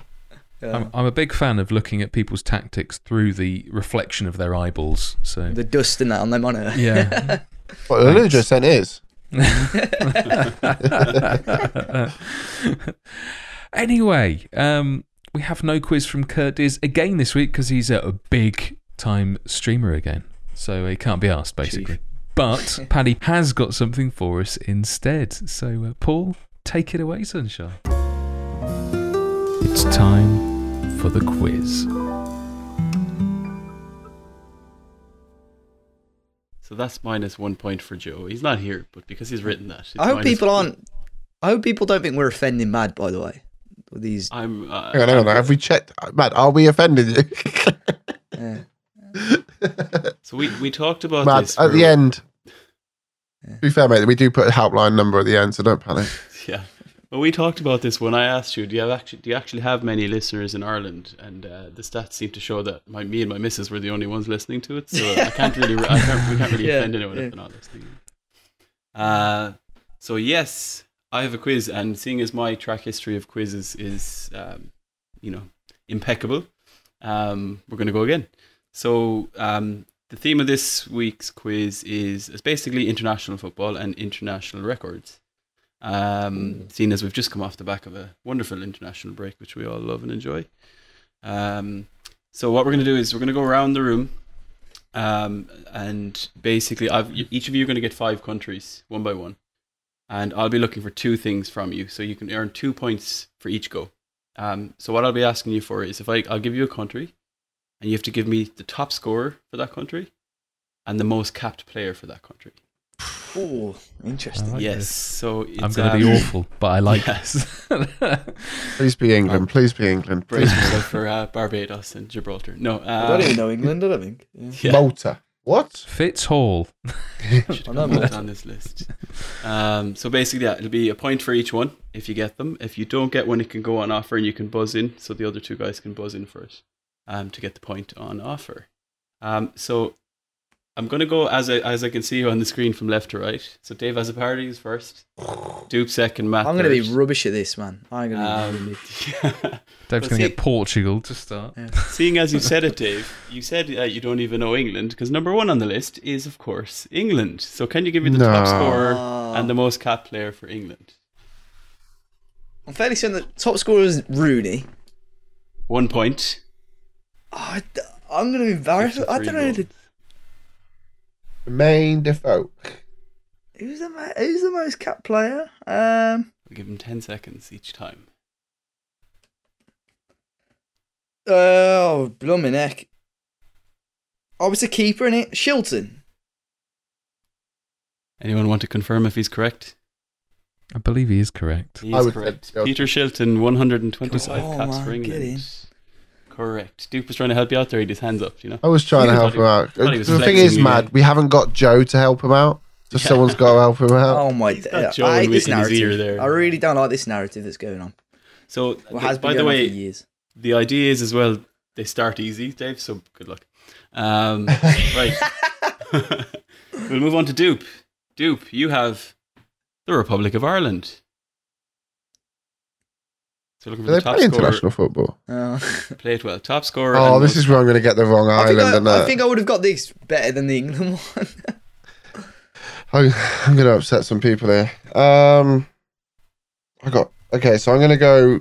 Yeah. I'm a big fan of looking at people's tactics through the reflection of their eyeballs. So the dust in that on their monitor. Yeah, what the ninja scent is. Anyway, we have no quiz from Curtis again this week because he's a big time streamer again, so he can't be asked basically. Jeez. But Paddy has got something for us instead. So Paul, take it away, sunshine. It's time for the quiz. So that's -1 point for Joe. He's not here, but because he's written that, I hope people aren't. I hope people don't think we're offending Mad. By the way, with these. Hang on. Have we checked, Mad? Are we offending you? Yeah. So we talked about Mad this at the end. Yeah. To be fair, mate, we do put a helpline number at the end, so don't panic. Yeah. Well, we talked about this when I asked you, do you actually have many listeners in Ireland? And the stats seem to show that me and my missus were the only ones listening to it. So we can't really offend anyone if they're not listening. So yes, I have a quiz, and seeing as my track history of quizzes is, impeccable, we're going to go again. So the theme of this week's quiz is basically international football and international records. Seeing as we've just come off the back of a wonderful international break, which we all love and enjoy. So what we're going to do is we're going to go around the room, and basically each of you are going to get 5 countries, one by one, and I'll be looking for 2 things from you. So you can earn 2 points for each go. So what I'll be asking you for is I'll give you a country, and you have to give me the top scorer for that country and the most capped player for that country. Oh, interesting. Like yes. This. So I'm going to be awful, but I like this. Please be England. Please be England. Brace yourself for Barbados and Gibraltar. No, I don't even know England. I don't think. Yeah. Yeah. Malta. What? Fitzhall. I'm not Malta on this list. So basically, it'll be a point for each one if you get them. If you don't get one, it can go on offer, and you can buzz in, so the other 2 guys can buzz in first to get the point on offer. So. I'm going to go as I can see you on the screen from left to right. So Dave Azzapardi is first. Dupe second, Matt I'm going to be rubbish at this, man. I'm going to be rubbish. Yeah. Dave's going to get Portugal to start. Yeah. Seeing as you said it, Dave, you said you don't even know England, because number 1 on the list is, of course, England. So can you give me the top scorer and the most capped player for England? I'm fairly certain the top scorer is Rooney. 1 point. Oh, I'm going to be embarrassed. I don't know... Main Defoe. Who's the most capped player? We give him 10 seconds each time. Oh, blooming heck. Oh, it's a keeper, innit? Shilton. Anyone want to confirm if he's correct? I believe he is correct. He is correct. Peter Shilton, 125 caps for England. Correct. Duke was trying to help you out there. He had his hands up, you know. I was trying to help him out. The thing is, Mad, we haven't got Joe to help him out. So someone's got to help him out. Oh, my God. I hate this narrative. There. I really don't like this narrative that's going on. So, by the way, the idea is as well, they start easy, Dave, so good luck. Right. We'll move on to Dupe. Dupe, you have the Republic of Ireland. So looking for the top scorer. They play international football. Play it well. Top scorer. Oh, this is where I'm going to get the wrong island. I think I would have got this better than the England one. I'm going to upset some people here. Okay, so I'm going to go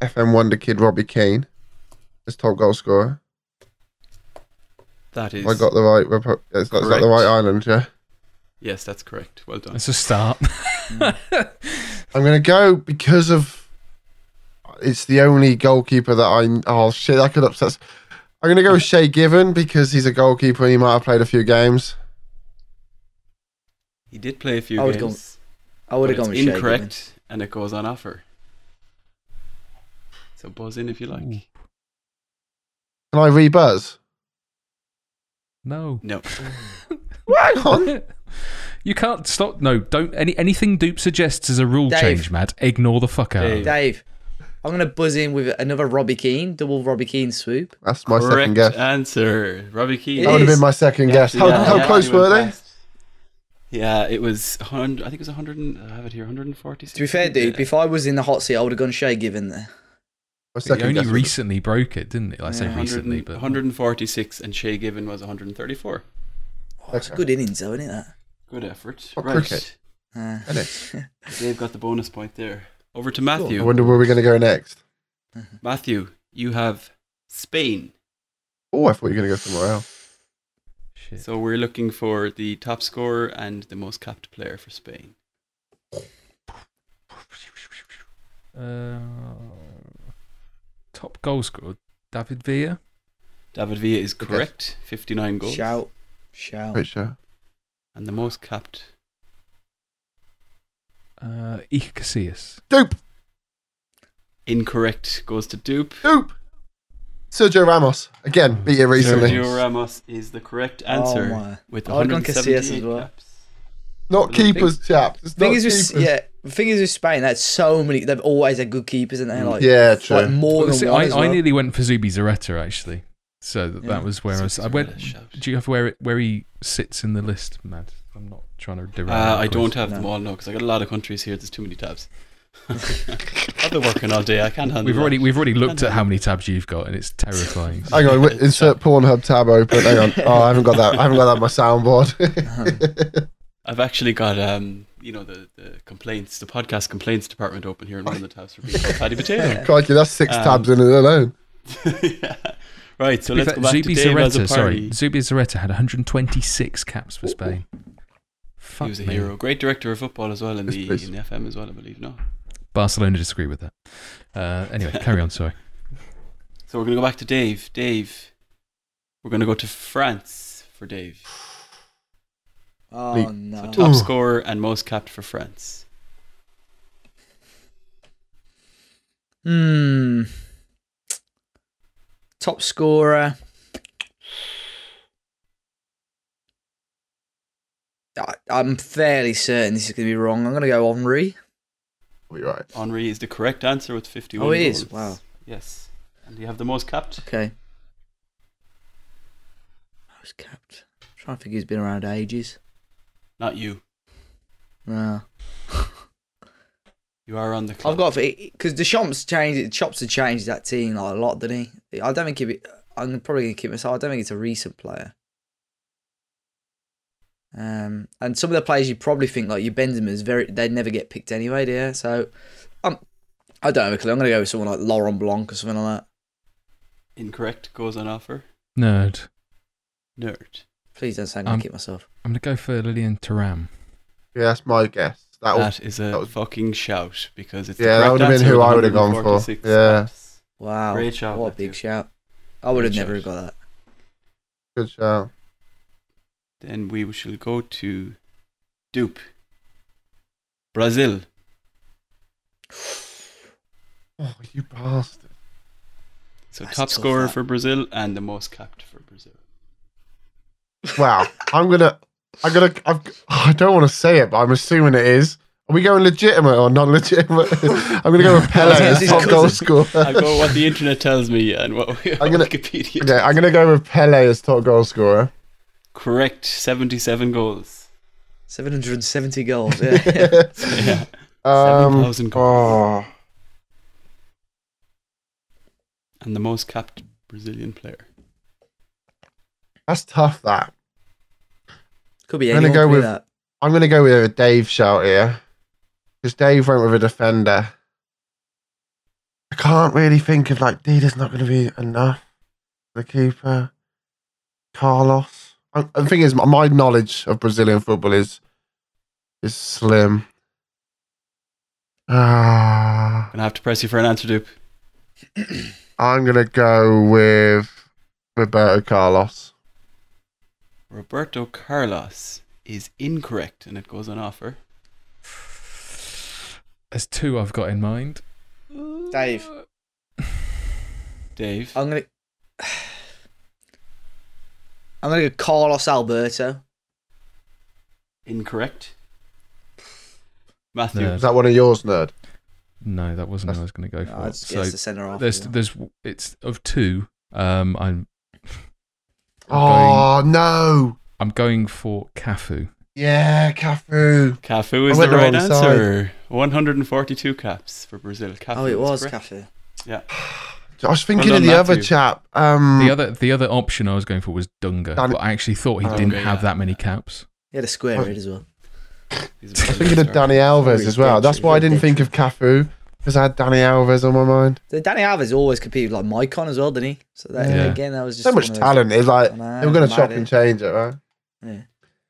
FM Wonder Kid Robbie Keane as top goal scorer. That is. I got the right. That's not the right island, yeah. Yes, that's correct. Well done. It's a start. I'm going to go because of it's the only goalkeeper that I could upset. I'm going to go with Shea Given because he's a goalkeeper and he might have played a few games. He did play a few games. I would have gone with Shea Given. Incorrect, and it goes on offer. So buzz in if you like. Can I rebuzz? No. Hang on. You can't stop. No, don't. Anything Dupe suggests is a rule change, Matt. Ignore the fuck out. Dave, I'm going to buzz in with another Robbie Keane, double Robbie Keane swoop. That's my second guess. Correct answer. Robbie Keane. That would have been my second guess. How close were they? Yeah, it was 100. I think it was 100. I have it here, 146. To be fair, Dupe, if I was in the hot seat, I would have gone Shea Given there. It only recently broke it, didn't it? I say recently, but 146 and Shea Given was 134. Oh, that's a good innings, though, isn't it? That? Good effort. What cricket? Dave got the bonus point there. Over to Matthew. I wonder where we're going to go next. Matthew, you have Spain. Oh, I thought you were going to go somewhere else. Shit. So we're looking for the top scorer and the most capped player for Spain. Top goal scorer, David Villa. David Villa is correct. 59 goals. Shout. Sure. And the most capped? Iker Casillas. Dupe! Incorrect. Goes to Dupe. Dupe! Sergio Ramos. Again, beat it recently. Sergio Ramos is the correct answer with 178 caps. Not keepers, chaps. The thing is with Spain, that's so many. They've always had good keepers, and they're like, true. Like more than one. I nearly went for Zubizarreta, actually. So that was where I went. Do you have where he sits in the list, Matt? I'm not trying to derive. I don't have them all, because I got a lot of countries here. There's too many tabs. I've been working all day. I can't handle. We've already looked at how many tabs you've got, and it's terrifying. Hang on, insert Pornhub tab open. Hang on. Oh, I haven't got that. On my soundboard. I've actually got the complaints, the podcast complaints department open here, and one of the tabs for being called Paddy Potato. Crikey, that's 6 tabs in it alone. Yeah. Right, so let's go back to Dave as a party. Zubizarreta had 126 caps for Spain. Fuck, he was a hero. Great director of football as well in the FM as well, I believe, no? Barcelona disagree with that. Anyway, carry on, sorry. So we're going to go back to Dave. Dave, we're going to go to France for Dave. Oh, no. So top scorer and most capped for France. Top scorer. I'm fairly certain this is going to be wrong. I'm going to go Henry. Oh, you're right. Henry is the correct answer with 51 goals. Oh, it is? Wow. Yes. And you have the most capped. Okay. Most capped. I'm trying to think who's been around ages. Not you. No. You are on the clock. I've got because Chops had changed that team like a lot, didn't he? I don't think I'm probably gonna keep myself. I don't think it's a recent player. And some of the players you probably think like your Benzema's they'd never get picked anyway, dear. So, I don't have a clue. I'm gonna go with someone like Laurent Blanc or something like that. Incorrect. Goes on offer. Nerd. Please don't say I'm going to kick myself. I'm going to go for Lilian Thuram. Yeah, that's my guess. That was fucking shout, because it's that would have been who I would have gone for. Yeah. Wow. Great shout. What a big shout. I would have never got that. Good shout. Then we shall go to Dupe. Brazil. Oh, you bastard. So that's top scorer for Brazil and the most capped for Brazil. Wow. I don't want to say it, but I'm assuming it is. Are we going legitimate or non-legitimate? I'm going to go with Pelé as top goal scorer. I go with what the internet tells me and what Wikipedia. Okay, I'm going to go with Pelé as top goal scorer. Correct. 77 goals. 770 goals, yeah. 7,000 goals. Oh. And the most capped Brazilian player. That's tough, that. Could be anyone. I'm going to go with a Dave shout here, because Dave went with a defender. I can't really think of, there's not going to be enough. The keeper, Carlos. The thing is, my knowledge of Brazilian football is slim. I'm going to have to press you for an answer, Dupe. I'm going to go with Roberto Carlos. Roberto Carlos is incorrect, and it goes on offer. There's two I've got in mind. Dave. I'm gonna go Carlos Alberto. Incorrect. Matthew, nerd. Is that one of yours, nerd? No, that wasn't what I was going to go for. It's the centre half. It's of two. I'm going for Cafu. Yeah, Cafu. Cafu is the right answer. 142 caps for Brazil. Cafu it was Cafu. Yeah. I was thinking of the other chap. The other option I was going for was Dunga, but I actually thought he didn't have that many caps. He had a square head as well. I was thinking of Dani Alves as well. That's why I didn't think of Cafu, because I had Dani Alves on my mind. So Dani Alves always competed with Maicon as well, didn't he? So that, again, that was just so much talent. It's like they were going to chop and change it, right? Yeah.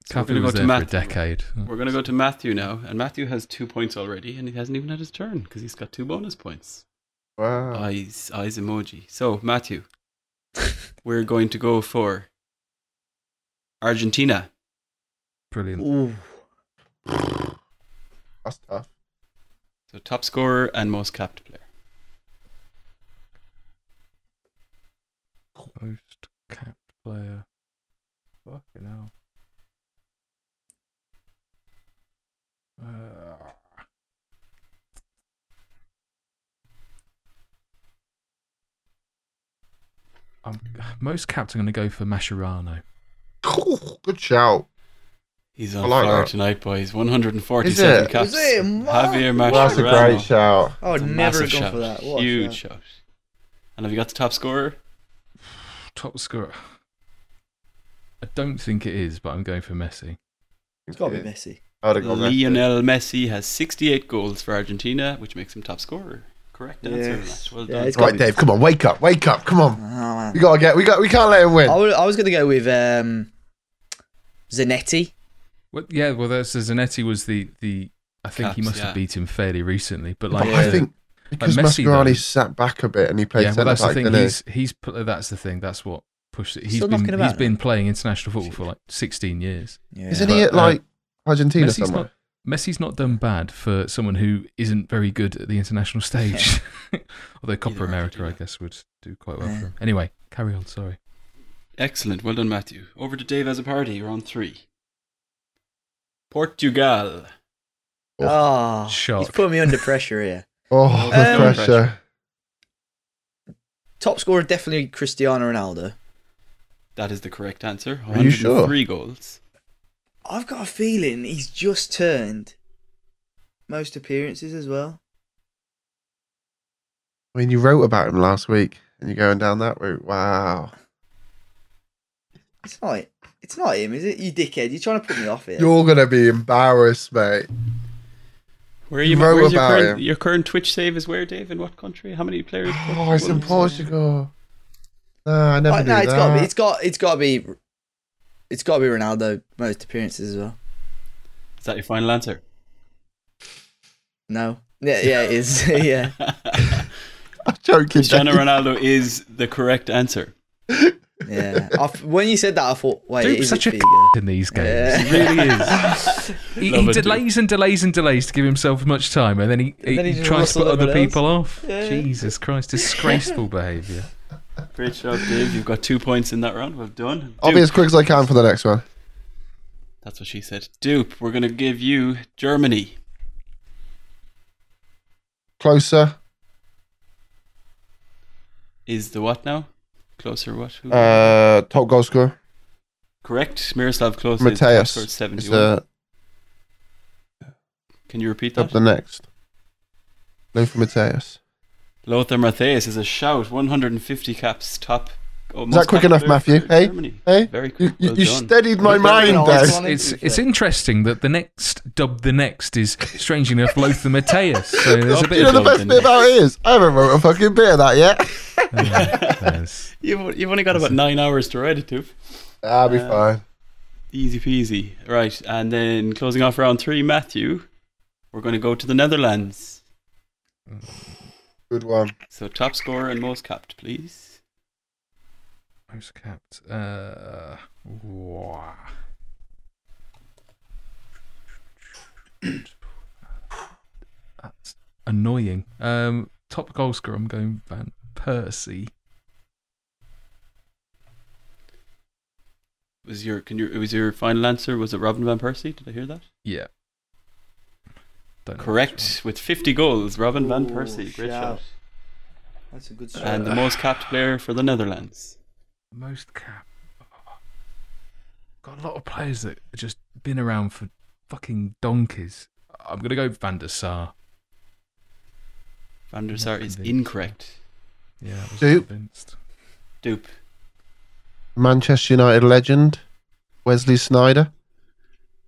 So Cafu was there for a decade. We're going to go to Matthew now, and Matthew has 2 points already, and he hasn't even had his turn because he's got 2 bonus points. Wow. Eyes emoji. So Matthew, we're going to go for Argentina. Brilliant. Ooh. That's tough. So top scorer and most capped player. Most capped player. Fucking hell. Most capped, I'm going to go for Mascherano. Good shout. He's on fire tonight, boys. 147 caps. Is it? Javier Mascherano. That's a great shout. I would never have gone for that. What huge shout. And have you got the top scorer? Top scorer. I don't think it is, but I'm going for Messi. It's got to be Messi. Lionel Messi has 68 goals for Argentina, which makes him top scorer. Correct answer. Yes. Well done. Right, Dave. Come on, wake up. Come on. Oh, we gotta get. We can't let him win. I was going to go with Zanetti. Well, yeah, so Zanetti was the I think caps, he must have beat him fairly recently, but I think because Mascherani sat back a bit and he played centre back. That's the thing. That's the thing. That's what pushed it. He's been playing international football for 16 years. Yeah. Isn't he at Argentina somewhere? Messi's not done bad for someone who isn't very good at the international stage. Although Copa America, I guess, would do quite well for him. Anyway, carry on. Sorry. Excellent. Well done, Matthew. Over to Dave as a party. You're on 3. Portugal. Oh, he's put me under pressure here. Oh, pressure. Top scorer, definitely Cristiano Ronaldo. That is the correct answer. 103 Are you sure? goals. I've got a feeling he's just turned most appearances as well. I mean, you wrote about him last week and you're going down that route. Wow. It's not him, is it? You dickhead. You're trying to put me off here. You're going to be embarrassed, mate. Where are you? Where's your current Twitch save is where, Dave? In what country? How many players? Oh, it's in Portugal. No, I never knew that. It's got to be It's got to be Ronaldo, most appearances as well. Is that your final answer? No. Yeah, it is. Yeah. I'm joking. Cristiano Ronaldo is the correct answer. Yeah. When you said that, I thought, wait, Dupe's such a bigger in these games. Yeah. He really is. he delays and delays and delays to give himself much time, and then he tries to put other people off. Yeah. Jesus Christ, disgraceful behaviour. Great job, Dave. You've got 2 points in that round. Well done. Dupe. I'll be as quick as I can for the next one. That's what she said. Dupe, we're going to give you Germany. Closer. Is the what now? Closer what? Who? Top goal scorer. Correct. Miroslav Klose. Matthäus. Is 71. Can you repeat that? Up the next. No for Matthäus. Lothar Matthäus is a shout. 150 caps, top. Oh, is that quick enough, Matthew? Hey, Germany. Hey, very quick. You steadied my mind there. It's interesting that the next dub, the next is strangely enough Lothar Matthäus. So there's a bit. You know the best bit about it is I haven't wrote a fucking bit of that yet. You've only got about 9 hours to write it, Dupe. I'll be fine. Easy peasy. Right, and then closing off round three, Matthew. We're going to go to the Netherlands. Good one. So top scorer and most capped, please. Most capped. Wow. That's annoying. Top goal scorer, I'm going Van Persie. Was your final answer? Was it Robin van Persie? Did I hear that? Yeah. Correct, with 50 goals, Robin van Persie. Great shout. That's a good shot. And the most capped player for the Netherlands. Most capped. Got a lot of players that have just been around for fucking donkeys. I'm going to go Van der Sar. Van der Sar is incorrect. Yeah, I was convinced. Dupe. Manchester United legend, Wesley Sneijder.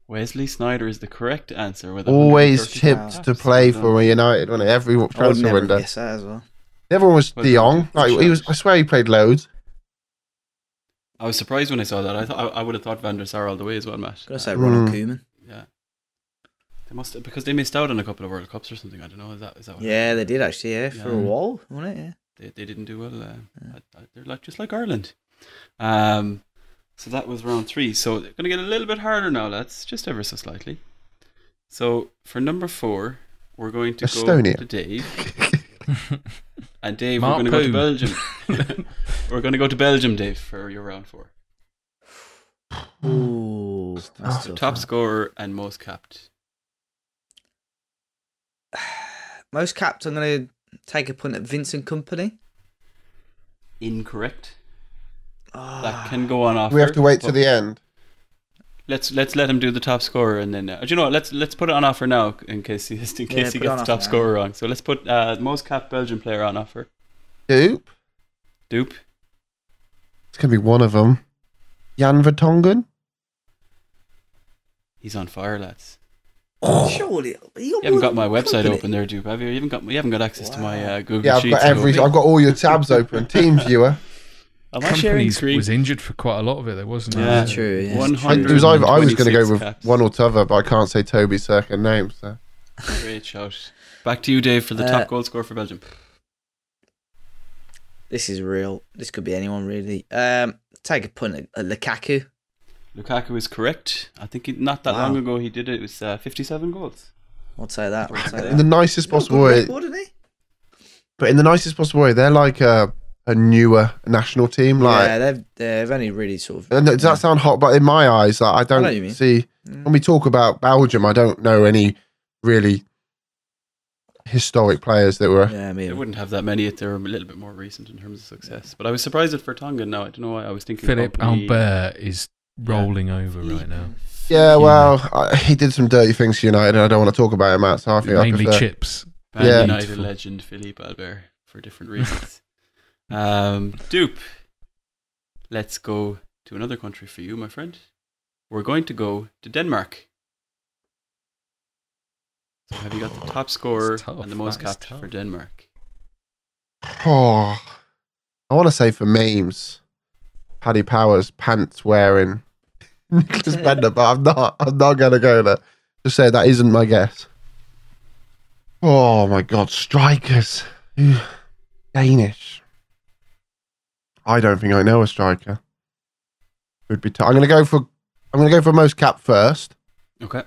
Wesley Sneijder is the correct answer. With always tipped to play for United on every transfer window. Guess that as well. Everyone was De Jong. Like, he was, I swear he played loads. I was surprised when I saw that. I would have thought Van der Sar all the way as well, Matt. Could I say Ronald Koeman? Yeah, they must have, because they missed out on a couple of World Cups or something. I don't know. Is that? What yeah, they did actually. Yeah, for a while, wasn't it? Yeah, they didn't do well. They're like just like Ireland. So that was round three. So they're going to get a little bit harder now, lads, just ever so slightly. So for number four, we're going to go to Dave. And Dave, we're going to go to Belgium. We're going to go to Belgium, Dave, for your round four. Ooh, so top scorer and most capped. Most capped, I'm going to take a punt at Vincent Kompany. Incorrect. That can go on offer. We have to wait to the end. Let's let him do the top scorer and then. Do you know what? Let's put it on offer now in case he gets the top scorer wrong. So let's put most capped Belgian player on offer. Dupe. It's gonna be one of them. Jan Vertonghen. He's on fire, lads. Oh. Surely you haven't got my website open there, Dupe. Have you? You haven't got access to my Google Sheets. Yeah, I've got all your tabs open. Team viewer. Company was injured for quite a lot of it, there wasn't. Yeah, it? True. Yeah. I was going to go with caps. One or t'other, but I can't say Toby's second name. So. Great shout. Back to you, Dave, for the top goal scorer for Belgium. This is real. This could be anyone, really. Take a punt at Lukaku. Lukaku is correct. I think not that long ago he did it. It was 57 goals. I'll say that. In the nicest possible way. But in the nicest possible way, they're like... a newer national team, like they've only really sort of. And does that sound hot? But in my eyes, like, I don't see when we talk about Belgium, I don't know any really historic players that were. Yeah, I mean, they wouldn't have that many if they were a little bit more recent in terms of success. Yeah. But I was surprised at Vertonghen. Now I don't know why I was thinking. Philippe Albert is rolling over right now. Yeah, well, he did some dirty things to United, and I don't want to talk about him out. So I think mainly chips. United legend Philippe Albert for different reasons. Dupe, let's go to another country for you, my friend. We're going to go to Denmark. So have you got the top scorer and the most capped for Denmark? Oh, I want to say for memes, Paddy Power's pants wearing Nicholas Bender, but I'm not gonna go there. Just say that isn't my guess. Oh my god, strikers. Danish. I don't think I know a striker. Would be I'm gonna go for most cap first. Okay.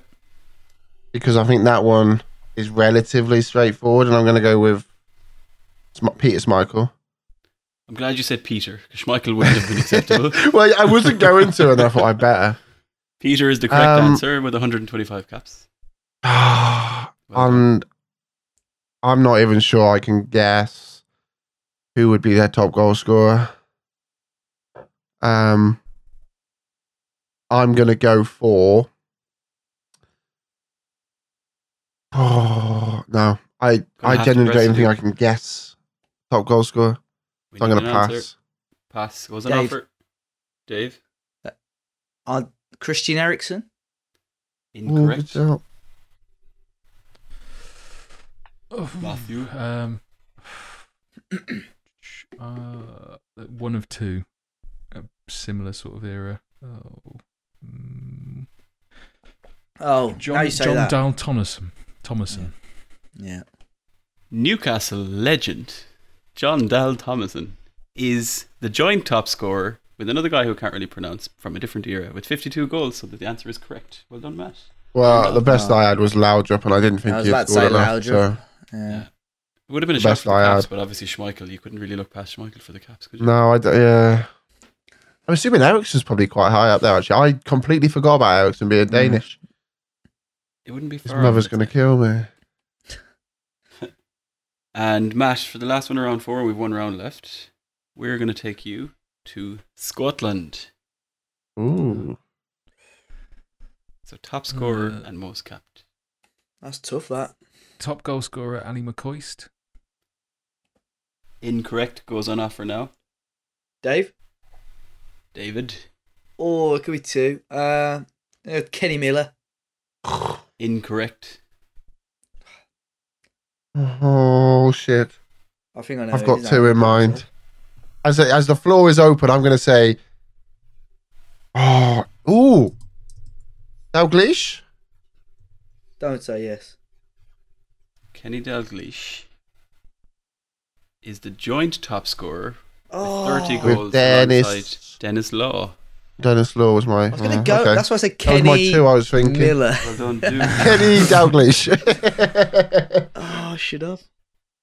Because I think that one is relatively straightforward, and I'm gonna go with Peter Schmeichel. I'm glad you said Peter, because Schmeichel wouldn't have been acceptable. Well, I wasn't going to, and I thought I better. Peter is the correct answer with 125 caps. I'm not even sure I can guess who would be their top goal scorer. I'm going to go for... Oh, no. I genuinely don't even think I can guess top goal scorer. So I'm going to pass. Answer. Pass. Was an offer. Dave? Christian Eriksen? Incorrect. Matthew? One of two. A similar sort of era. John Thomason. Yeah. Newcastle legend. John Dahl Thomason is the joint top scorer with another guy who I can't really pronounce from a different era with 52 goals, so that the answer is correct. Well done, Matt. Well, the best I had was Laudrup, and I didn't think he had scored enough. So. Yeah. It would have been a shot for the caps, but obviously Schmeichel, you couldn't really look past Schmeichel for the caps, could you? No, I'm assuming Eriksen's probably quite high up there, actually. I completely forgot about Eriksen being Danish. It wouldn't be fair. His mother's going to kill me. And Matt, for the last one of round 4, we've one round left. We're going to take you to Scotland. Ooh. So top scorer and most capped. That's tough, that. Top goal scorer, Ali McCoist. Incorrect. Goes on offer now. Dave? David? Oh, it could be two. Kenny Miller. Incorrect. Oh shit! I think I know. I've got two in mind. As the floor is open, I'm going to say, Dalglish. Don't say yes. Kenny Dalglish is the joint top scorer with 30 goals with Dennis Law. Dennis Law was my... I was going to go... Okay. That's why I said Kenny Miller. That was my two I was thinking. Well done, dude. Kenny Dalglish. Oh, shut up.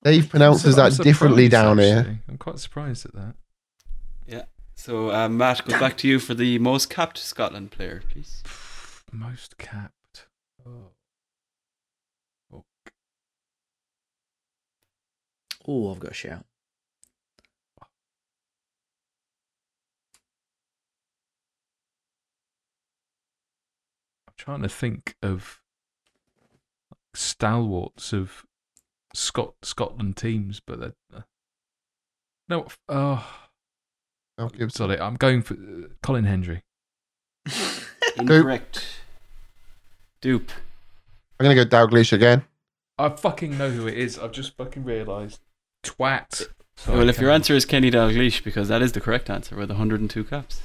Dave pronounces that differently down here. I'm quite surprised at that. Yeah. So, Matt, goes back to you for the most capped Scotland player, please. Most capped. Oh, I've got a shout. Trying to think of stalwarts of Scotland teams, but no. Sorry, I'm going for Colin Hendry. Incorrect. Dupe. I'm gonna go Dalglish again. I fucking know who it is. I've just fucking realised. Twat. Sorry, well, if your answer is Kenny Dalglish, because that is the correct answer with 102 caps.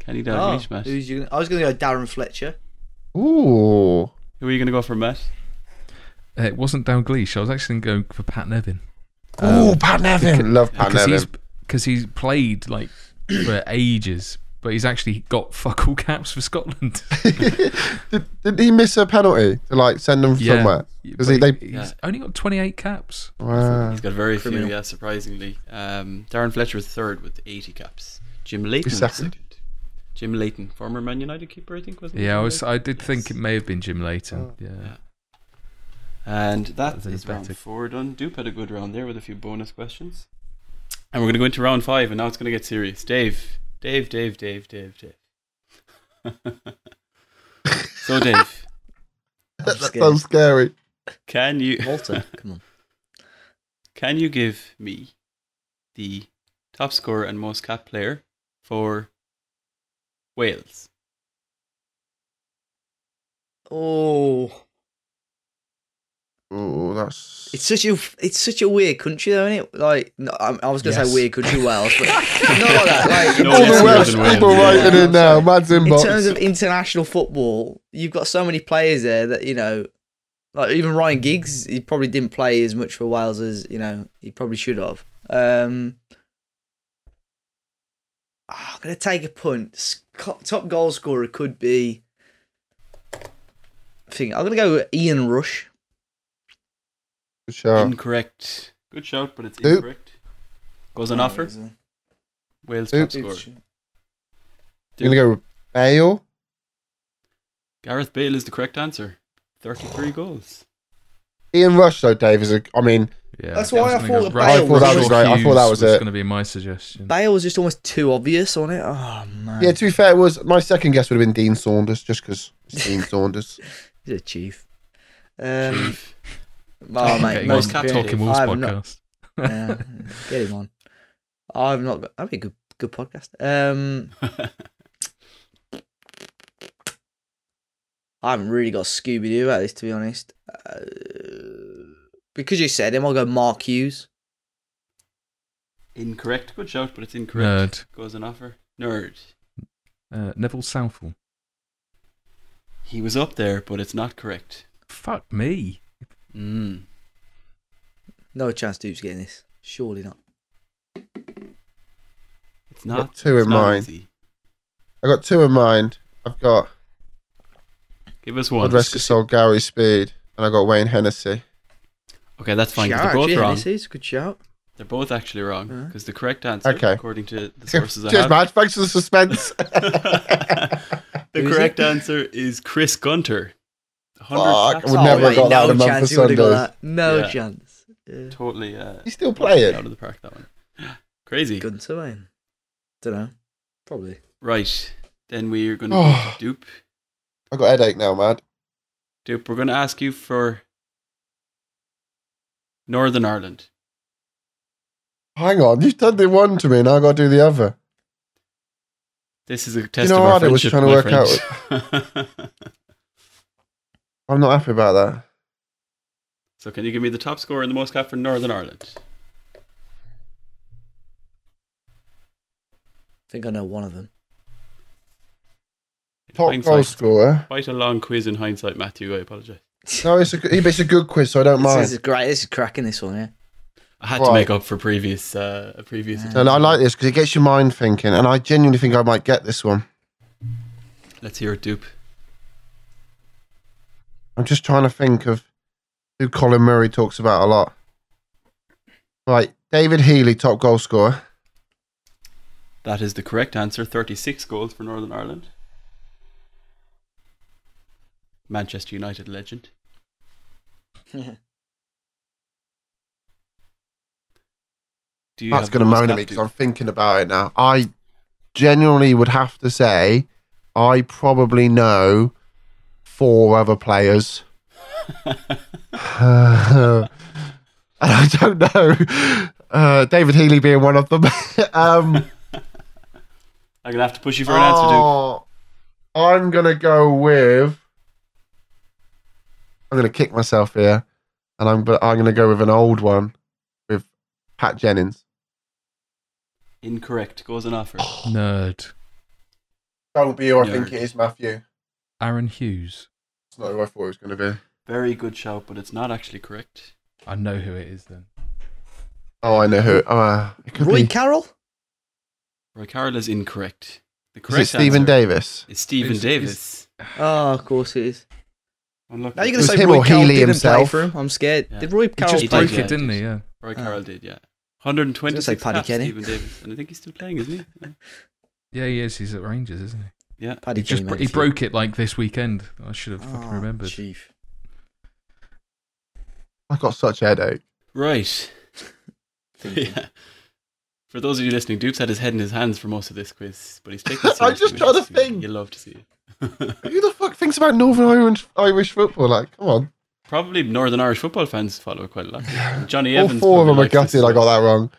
Kenny Dalglish, Matt. I was gonna go Darren Fletcher. Ooh. Who are you going to go for, Matt? It wasn't Dalglish. I was actually going for Pat Nevin. Pat Nevin. Love Pat Nevin. Because he's played for ages, but he's actually got fuck all caps for Scotland. Did he miss a penalty to send them somewhere? Because he's only got 28 caps. Wow. He's got very few, surprisingly. Darren Fletcher is third with 80 caps. Jim Leighton is second. Jim Leighton, former Man United keeper, I think, wasn't it? Yeah, I did think it may have been Jim Leighton. Yeah. And that is round 4 done. Dupe had a good round there with a few bonus questions. And we're going to go into round 5, and now it's going to get serious. Dave. So, Dave. That sounds scary. Can you... Walter, come on. Can you give me the top scorer and most capped player for... Wales. Oh, that's... It's such a weird country, though, isn't it? Like, no, I was going to say weird country, Wales, but not that. Like, all the Welsh people writing in now, Mads inbox. In terms of international football, you've got so many players there that, you know, like even Ryan Giggs, he probably didn't play as much for Wales as, you know, he probably should have. I'm going to take a punt. Top goal scorer could be... I'm going to go with Ian Rush. Good shout. Incorrect. Good shout, but it's incorrect. Goes on offer. Wales top scorer. You're going to go with Bale? Gareth Bale is the correct answer. 33 goals. Ian Rush, though, Dave, is a... I mean... Yeah, that's why I thought Bale was... I thought that was it. That's going to be my suggestion. Bale was just almost too obvious on it. Oh, man. Yeah, to be fair, it was... My second guess would have been Dean Saunders, just because it's Dean Saunders. He's a chief. Oh, mate, most Talking Wolves podcast. Get him on. I've not... That'd be a good podcast. I haven't really got Scooby-Doo about this, to be honest. Because you said him, I'll go Mark Hughes. Incorrect. Good shout, but it's incorrect. Nerd. Goes an offer. Nerd. Neville Southall. He was up there, but it's not correct. Fuck me. No chance Duke's getting this. Surely not. It's not. I've got two in mind. I've got... Give us one. Odreskasol, Gary Speed, and I got Wayne Hennessy. Okay, that's fine. They're both wrong. Hennessy, good shout. They're both actually wrong because the correct answer, according to the sources I have. Cheers, Matt. Thanks for the suspense. The correct answer is Chris Gunter. Fuck, I would never have got that in a month for Sundays. No chance. Yeah. Totally. You still play it? Out of the park, that one. Crazy. Gunter, man. Don't know. Probably. Right. Then we're going to dupe. I've got a headache now, Matt. Dupe, we're going to ask you for Northern Ireland. Hang on, you've done the one to me, and I've got to do the other. This is a test of our friendship, my friend. Out. I'm not happy about that. So can you give me the top scorer and the most cap for Northern Ireland? I think I know one of them. Top goal scorer. Quite a long quiz in hindsight, Matthew. I apologise. No, it's a good quiz, so I don't mind. This is great. This is cracking. This one, yeah. I had to make up for previous. And I like this because it gets your mind thinking, and I genuinely think I might get this one. Let's hear it, Dupe. I'm just trying to think of who Colin Murray talks about a lot. Right, David Healy, top goal scorer. That is the correct answer. 36 goals for Northern Ireland. Manchester United legend. That's going to moan at me because I'm thinking about it now. I genuinely would have to say I probably know 4 other players. And I don't know. David Healy being one of them. I'm going to have to push you for an answer, Duke. I'm going to go with... I'm going to kick myself here, and I'm going to go with an old one with Pat Jennings. Incorrect. Goes an offer. Nerd. Don't be I think it is, Matthew. Aaron Hughes. It's not who I thought it was going to be. Very good shout, but it's not actually correct. I know who it is then. Oh, I know who. It could Roy Carroll? Roy Carroll is incorrect. The correct is it Stephen Davis? It's Stephen Davis. Oh, of course it is. Now you're going to say Roy Carroll didn't play for him. I'm scared. Yeah. Did Roy Carroll play for him? Didn't he? Yeah. Roy Carroll did, yeah. 120 say Paddy Kenny. Stephen Davis. And I think he's still playing, isn't he? Yeah, he is. He's at Rangers, isn't he? Yeah. Paddy Kenny. He broke it like this weekend. I should have fucking remembered. Chief. I got such a headache. Right. Yeah. For those of you listening, Dupe's had his head in his hands for most of this quiz, but he's taking it seriously. I'm just trying to think. You love to see it. Who the fuck thinks about Northern Irish football? Like, come on. Probably Northern Irish football fans follow it quite a lot. Johnny Evans. All 4 of them are gutted I got that wrong.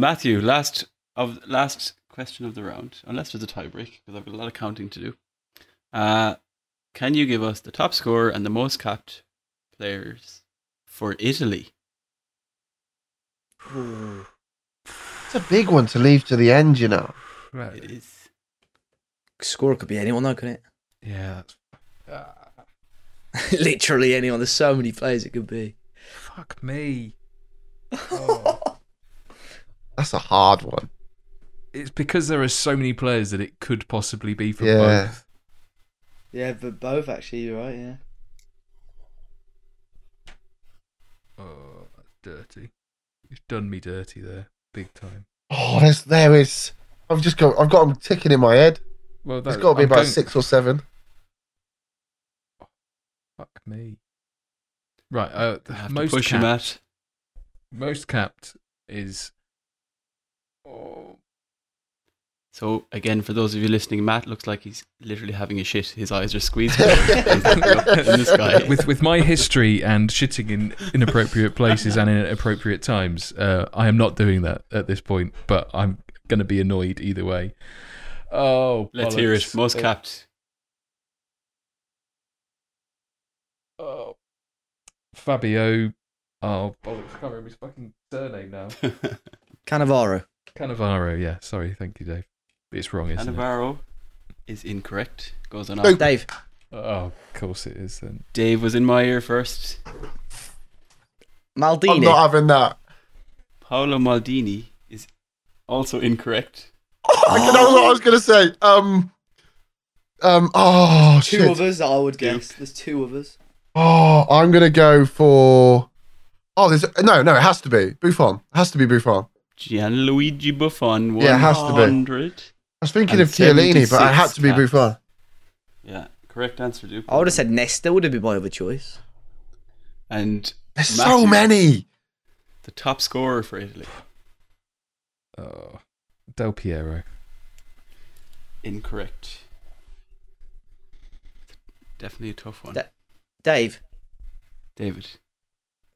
Matthew, last question of the round, unless there's a tie break, because I've got a lot of counting to do. Can you give us the top scorer and the most capped players for Italy? It's a big one to leave to the end, you know. Right. It is. Score could be anyone, though, couldn't it? Yeah. Literally anyone. There's so many players it could be. Fuck me. Oh. That's a hard one. It's because there are so many players that it could possibly be for both. Yeah, but both, actually, you're right, yeah. Oh, that's dirty. You've done me dirty there, big time. Oh, there is. I've got them ticking in my head. Well, there's got to be about 6 or 7. Oh, fuck me. Right, most capped is. Oh. So again, for those of you listening, Matt looks like he's literally having a shit. His eyes are squeezed in the sky. With my history and shitting in inappropriate places and in inappropriate times, I am not doing that at this point. But I'm going to be annoyed either way. Oh, let's hear it. Most capped. Oh, Fabio. Oh, bollocks! I can't remember his fucking surname now. Cannavaro. Yeah. Sorry. Thank you, Dave. It's wrong, isn't it? Cannavaro is incorrect. Goes on. Dave. Oh, of course it is then. Dave was in my ear first. Maldini. I'm not having that. Paolo Maldini is also incorrect. I know what I was going to say. Two others, I would guess. There's two others. Oh, I'm going to go for... Oh, there's... No, it has to be. Buffon. It has to be Buffon. Gianluigi Buffon, 100. Yeah, it has to be. I was thinking of Chiellini, but I had to be Buffon. Yeah, correct answer, Duke. I would have said Nesta would have been my other choice. And there's Matthew, so many. The top scorer for Italy. Oh, Del Piero. Incorrect. Definitely a tough one. David.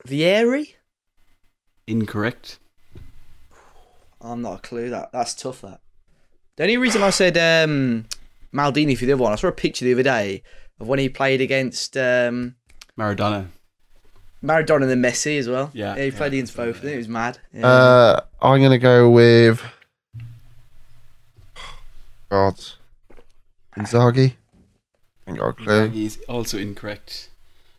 Vieri. Incorrect. I'm not a clue. That's tough, that. The only reason I said Maldini for the other one, I saw a picture the other day of when he played against... Maradona. Maradona and then Messi as well. Yeah he played against both. I think it was mad. Yeah. I'm going to go with... God. Inzaghi? I think I'll clue. Inzaghi's also incorrect.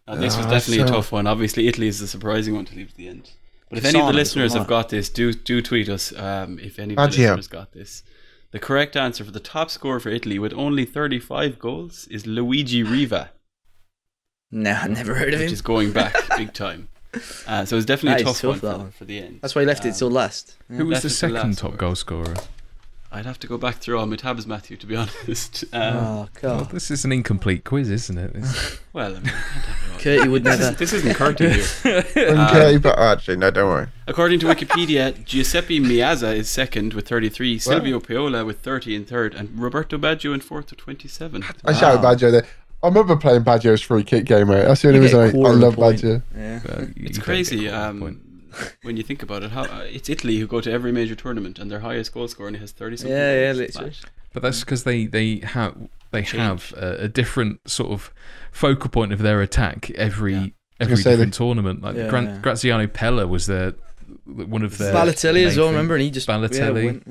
Now, this was definitely a tough one. Obviously, Italy is the surprising one to leave at the end. But if any of the listeners have got this, do tweet us if any of the listeners got this. The correct answer for the top scorer for Italy with only 35 goals is Luigi Riva. No, I never heard of him. Which is going back big time. So it's definitely a tough one for the end. That's why he left it till last. Yeah. Who was the second top goal scorer? I'd have to go back through all my tabs, Matthew, to be honest. Oh, God. Well, this is an incomplete quiz, isn't it? Well, I mean... Curtie would never... This isn't Curtie here. Actually, no, don't worry. According to Wikipedia, Giuseppe Meazza is second with 33, Silvio Piola with 30 in third, and Roberto Baggio in fourth with 27. I shouted Baggio there. I remember playing Baggio's free kick game, mate. That's the only reason I love Baggio. Yeah. It's crazy. When you think about it, it's Italy who go to every major tournament and their highest goal scorer only has 30-something. Yeah, literally. But that's because they have a different sort of focal point of their attack every different tournament. Like Graziano Pella was one of their Balotelli as well. Remember, and he just Balotelli.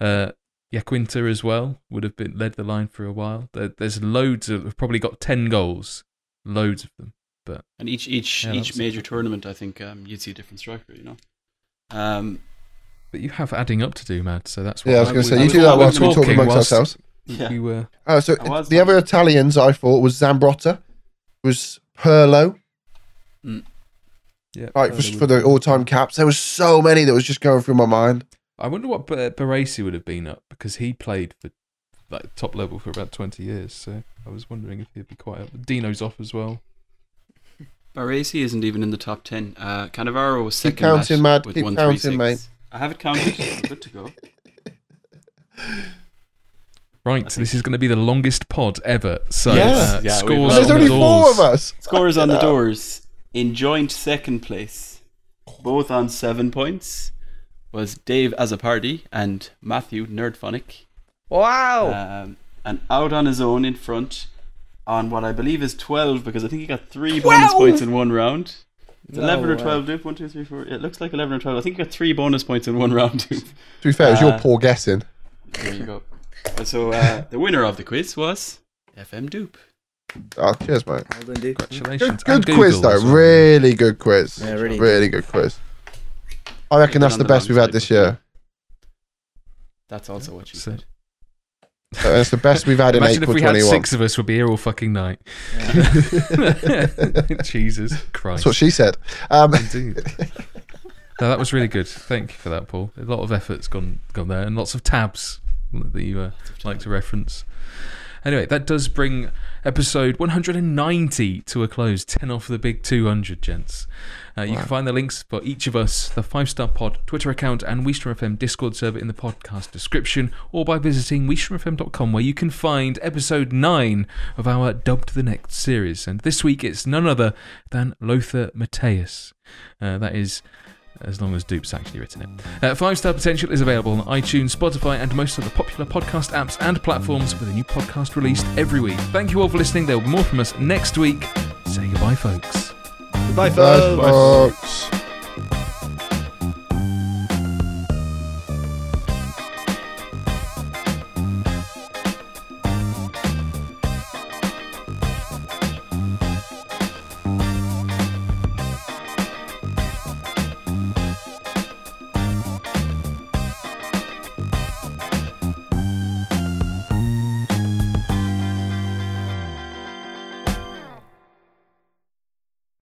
Yeah. Iaquinta as well would have been led the line for a while. There's loads of probably got 10 goals, loads of them. But and each major tournament, I think you'd see a different striker, you know. But you have adding up to do, Matt. So that's what I was going to say. You do that whilst we talk amongst ourselves. Yeah. We were. So the other Italians I thought was Zambrotta, was Pirlo. Mm. Yeah. Like for the all-time caps, there was so many that was just going through my mind. I wonder what Baresi would have been up because he played for like top level for about 20 years. So I was wondering if he'd be quite up. Dino's off as well. Baresi isn't even in the top 10. Cannavaro was second. Keep counting, mate. I have it counted. Good to go. Right, so this is going to be the longest pod ever. So scores on the doors. There's only 4 of us. Scores on the doors. In joint second place, both on 7 points, was Dave Azapardi and Matthew Nerdphonic. Wow. And out on his own in front on what I believe is 12, because I think he got 3 bonus points in one round. It's 11 or 12, Duke. 1, 2, 3, 4. It looks like 11 or 12. I think you got 3 bonus points in one round, Duke. To be fair, it was your poor guessing. There you go. And so the winner of the quiz was FM Dupe. Oh, cheers, mate. Well done, Duke. Congratulations. Good quiz, though. Well. Really good quiz. Yeah, really good quiz. I reckon that's the best we've had this year. That's also what you said. That's the best we've had in April 21. Imagine if we had 6 of us, we'd be here all fucking night. Yeah. Jesus Christ. That's what she said. Indeed. No, that was really good. Thank you for that, Paul. A lot of effort's gone there, and lots of tabs that you like to reference. Anyway, that does bring episode 190 to a close. 10 off the big 200, gents. You can find the links for each of us, the 5 Star Pod Twitter account and Weestra FM Discord server in the podcast description, or by visiting weestrafm.com, where you can find episode 9 of our Dubbed the Next series. And this week it's none other than Lothar Matthäus. That is... as long as Dupe's actually written it. 5 Star Potential is available on iTunes, Spotify, and most of the popular podcast apps and platforms, with a new podcast released every week. Thank you all for listening. There will be more from us next week. Say goodbye, folks. Goodbye, folks.